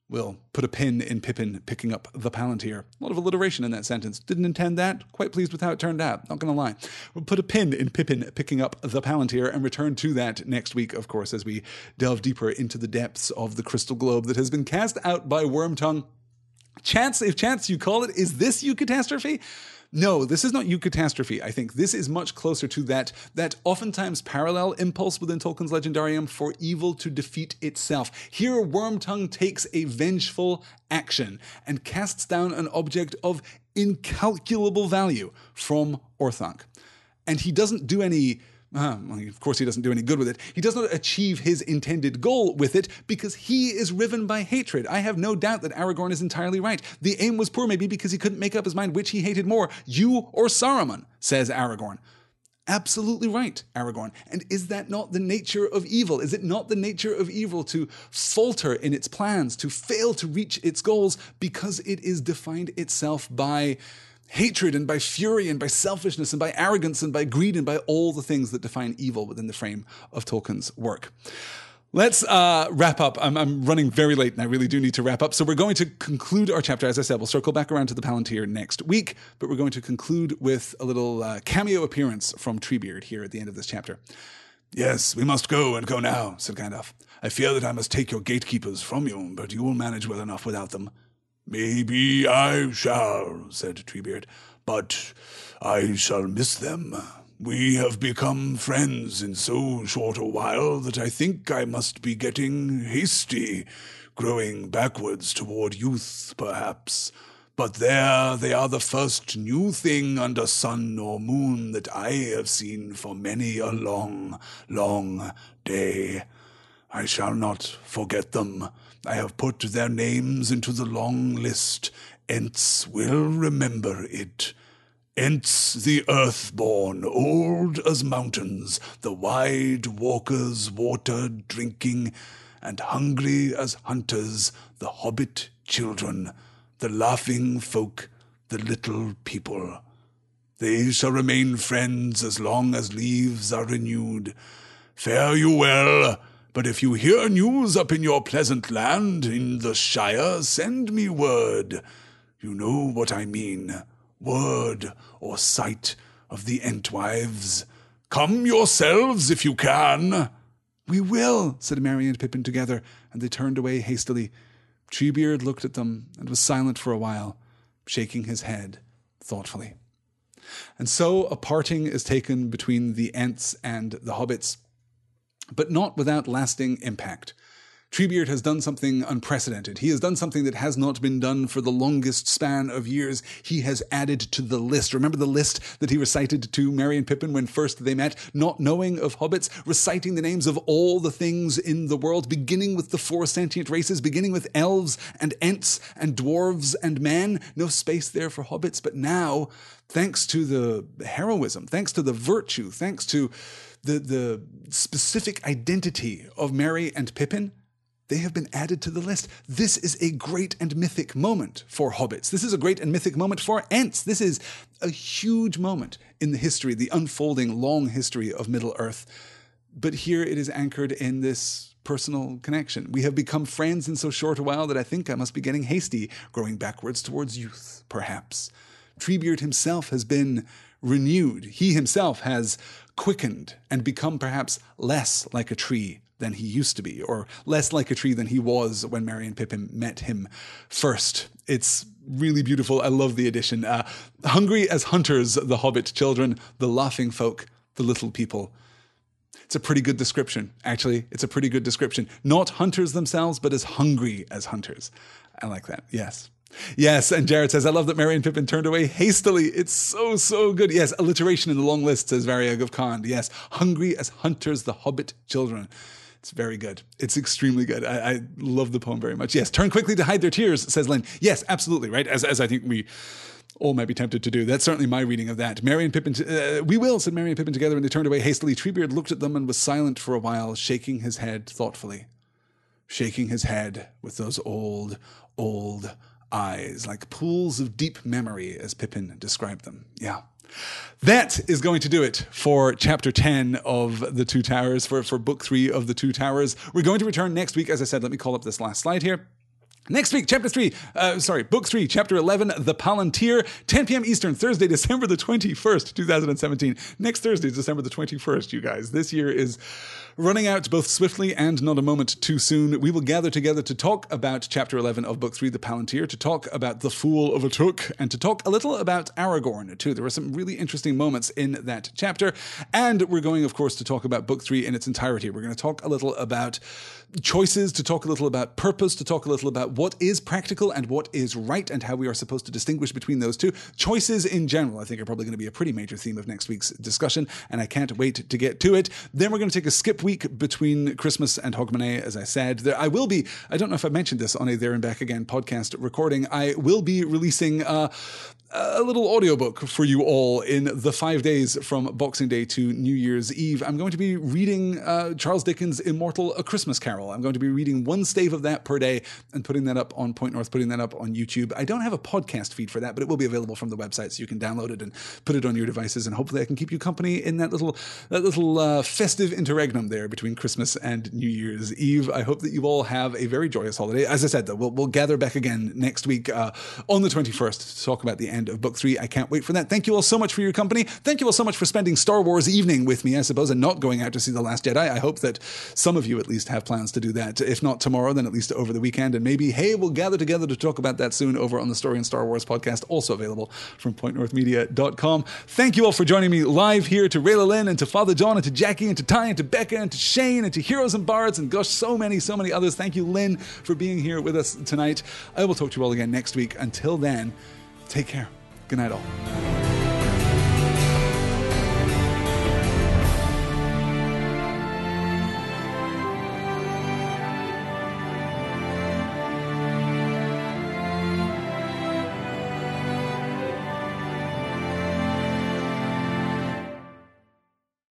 We'll put a pin in Pippin picking up the Palantir. A lot of alliteration in that sentence. Didn't intend that. Quite pleased with how it turned out. Not going to lie. We'll put a pin in Pippin picking up the Palantir and return to that next week, of course, as we delve deeper into the depths of the crystal globe that has been cast out by Wormtongue. Chance, if chance you call it, is this eucatastrophe? No, this is not eucatastrophe, I think. This is much closer to that, that oftentimes parallel impulse within Tolkien's Legendarium for evil to defeat itself. Here, Wormtongue takes a vengeful action and casts down an object of incalculable value from Orthanc. And he doesn't do any... Uh, well, of course, he doesn't do any good with it. He does not achieve his intended goal with it because he is riven by hatred. I have no doubt that Aragorn is entirely right. The aim was poor, maybe, because he couldn't make up his mind which he hated more, you or Saruman, says Aragorn. Absolutely right, Aragorn. And is that not the nature of evil? Is it not the nature of evil to falter in its plans, to fail to reach its goals because it is defined itself by... hatred and by fury and by selfishness and by arrogance and by greed and by all the things that define evil within the frame of Tolkien's work. Let's uh, wrap up. I'm, I'm running very late and I really do need to wrap up. So we're going to conclude our chapter. As I said, we'll circle back around to the Palantir next week, but we're going to conclude with a little uh, cameo appearance from Treebeard here at the end of this chapter. Yes, we must go and go now, said Gandalf. I fear that I must take your gatekeepers from you, but you will manage well enough without them. Maybe I shall, said Treebeard, but I shall miss them. We have become friends in so short a while that I think I must be getting hasty, growing backwards toward youth, perhaps. But there they are the first new thing under sun or moon that I have seen for many a long, long day. I shall not forget them. I have put their names into the long list. Ents will remember it. Ents the earthborn, old as mountains, the wide walkers, water-drinking, and hungry as hunters, the hobbit children, the laughing folk, the little people. They shall remain friends as long as leaves are renewed. Fare you well, but if you hear news up in your pleasant land, in the Shire, send me word. You know what I mean. Word or sight of the Entwives. Come yourselves if you can. We will, said Merry and Pippin together, and they turned away hastily. Treebeard looked at them and was silent for a while, shaking his head thoughtfully. And so a parting is taken between the Ents and the Hobbits, but not without lasting impact. Treebeard has done something unprecedented. He has done something that has not been done for the longest span of years. He has added to the list. Remember the list that he recited to Merry and Pippin when first they met? Not knowing of hobbits, reciting the names of all the things in the world, beginning with the four sentient races, beginning with elves and ents and dwarves and men. No space there for hobbits, but now, thanks to the heroism, thanks to the virtue, thanks to the, the specific identity of Merry and Pippin, they have been added to the list. This is a great and mythic moment for hobbits. This is a great and mythic moment for ents. This is a huge moment in the history, the unfolding long history of Middle-earth. But here it is anchored in this personal connection. We have become friends in so short a while that I think I must be getting hasty, growing backwards towards youth, perhaps. Treebeard himself has been renewed. He himself has quickened and become perhaps less like a tree than he used to be, or less like a tree than he was when Merry and Pippin met him first. It's really beautiful. I love the addition. Uh, hungry as hunters, the hobbit children, the laughing folk, the little people. It's a pretty good description, actually. It's a pretty good description. Not hunters themselves, but as hungry as hunters. I like that. Yes. Yes, and Jared says, I love that Merry and Pippin turned away hastily. It's so, so good. Yes, alliteration in the long list, says Variag of Khand. Yes, hungry as hunters, the hobbit children. It's very good. It's extremely good. I, I love the poem very much. Yes, turn quickly to hide their tears, says Lynn. Yes, absolutely, right? As as I think we all might be tempted to do. That's certainly my reading of that. Merry and Pippin, t- uh, we will, said Merry and Pippin together, and they turned away hastily. Treebeard looked at them and was silent for a while, shaking his head thoughtfully. Shaking his head with those old, old eyes, like pools of deep memory, as Pippin described them. Yeah. That is going to do it for Chapter ten of The Two Towers, for, for Book three of The Two Towers. We're going to return next week. As I said, let me call up this last slide here. Next week, Chapter three, uh, sorry, Book three, Chapter eleven, The Palantir, ten p.m. Eastern, Thursday, December the twenty-first, two thousand seventeen. Next Thursday is December the twenty-first, you guys. This year is running out both swiftly and not a moment too soon. We will gather together to talk about Chapter eleven of Book three, The Palantir, to talk about The Fool of a Took, and to talk a little about Aragorn, too. There were some really interesting moments in that chapter. And we're going, of course, to talk about Book three in its entirety. We're going to talk a little about choices, to talk a little about purpose, to talk a little about what is practical and what is right, and how we are supposed to distinguish between those two. Choices in general, I think, are probably going to be a pretty major theme of next week's discussion, and I can't wait to get to it. Then we're going to take a skip week between Christmas and Hogmanay, as I said. There, I will be, I don't know if I mentioned this on a There and Back Again podcast recording, I will be releasing uh, a little audiobook for you all in the five days from Boxing Day to New Year's Eve. I'm going to be reading uh, Charles Dickens' Immortal, A Christmas Carol. I'm going to be reading one stave of that per day and putting that up on Point North, putting that up on YouTube. I don't have a podcast feed for that, but it will be available from the website, so you can download it and put it on your devices, and hopefully I can keep you company in that little that little uh, festive interregnum there between Christmas and New Year's Eve. I hope that you all have a very joyous holiday. As I said, though, we'll, we'll gather back again next week uh, on the twenty-first to talk about the end of Book three. I can't wait for that. Thank you all so much for your company. Thank you all so much for spending Star Wars evening with me, I suppose, and not going out to see The Last Jedi. I hope that some of you at least have plans to do that. If not tomorrow, then at least over the weekend, and maybe Hey, we'll gather together to talk about that soon over on the Story and Star Wars podcast, also available from point north media dot com. Thank you all for joining me live here, to Rayla Lynn and to Father John and to Jackie and to Ty and to Becca and to Shane and to Heroes and Bards and gosh, so many, so many others. Thank you, Lynn, for being here with us tonight. I will talk to you all again next week. Until then, take care. Good night all.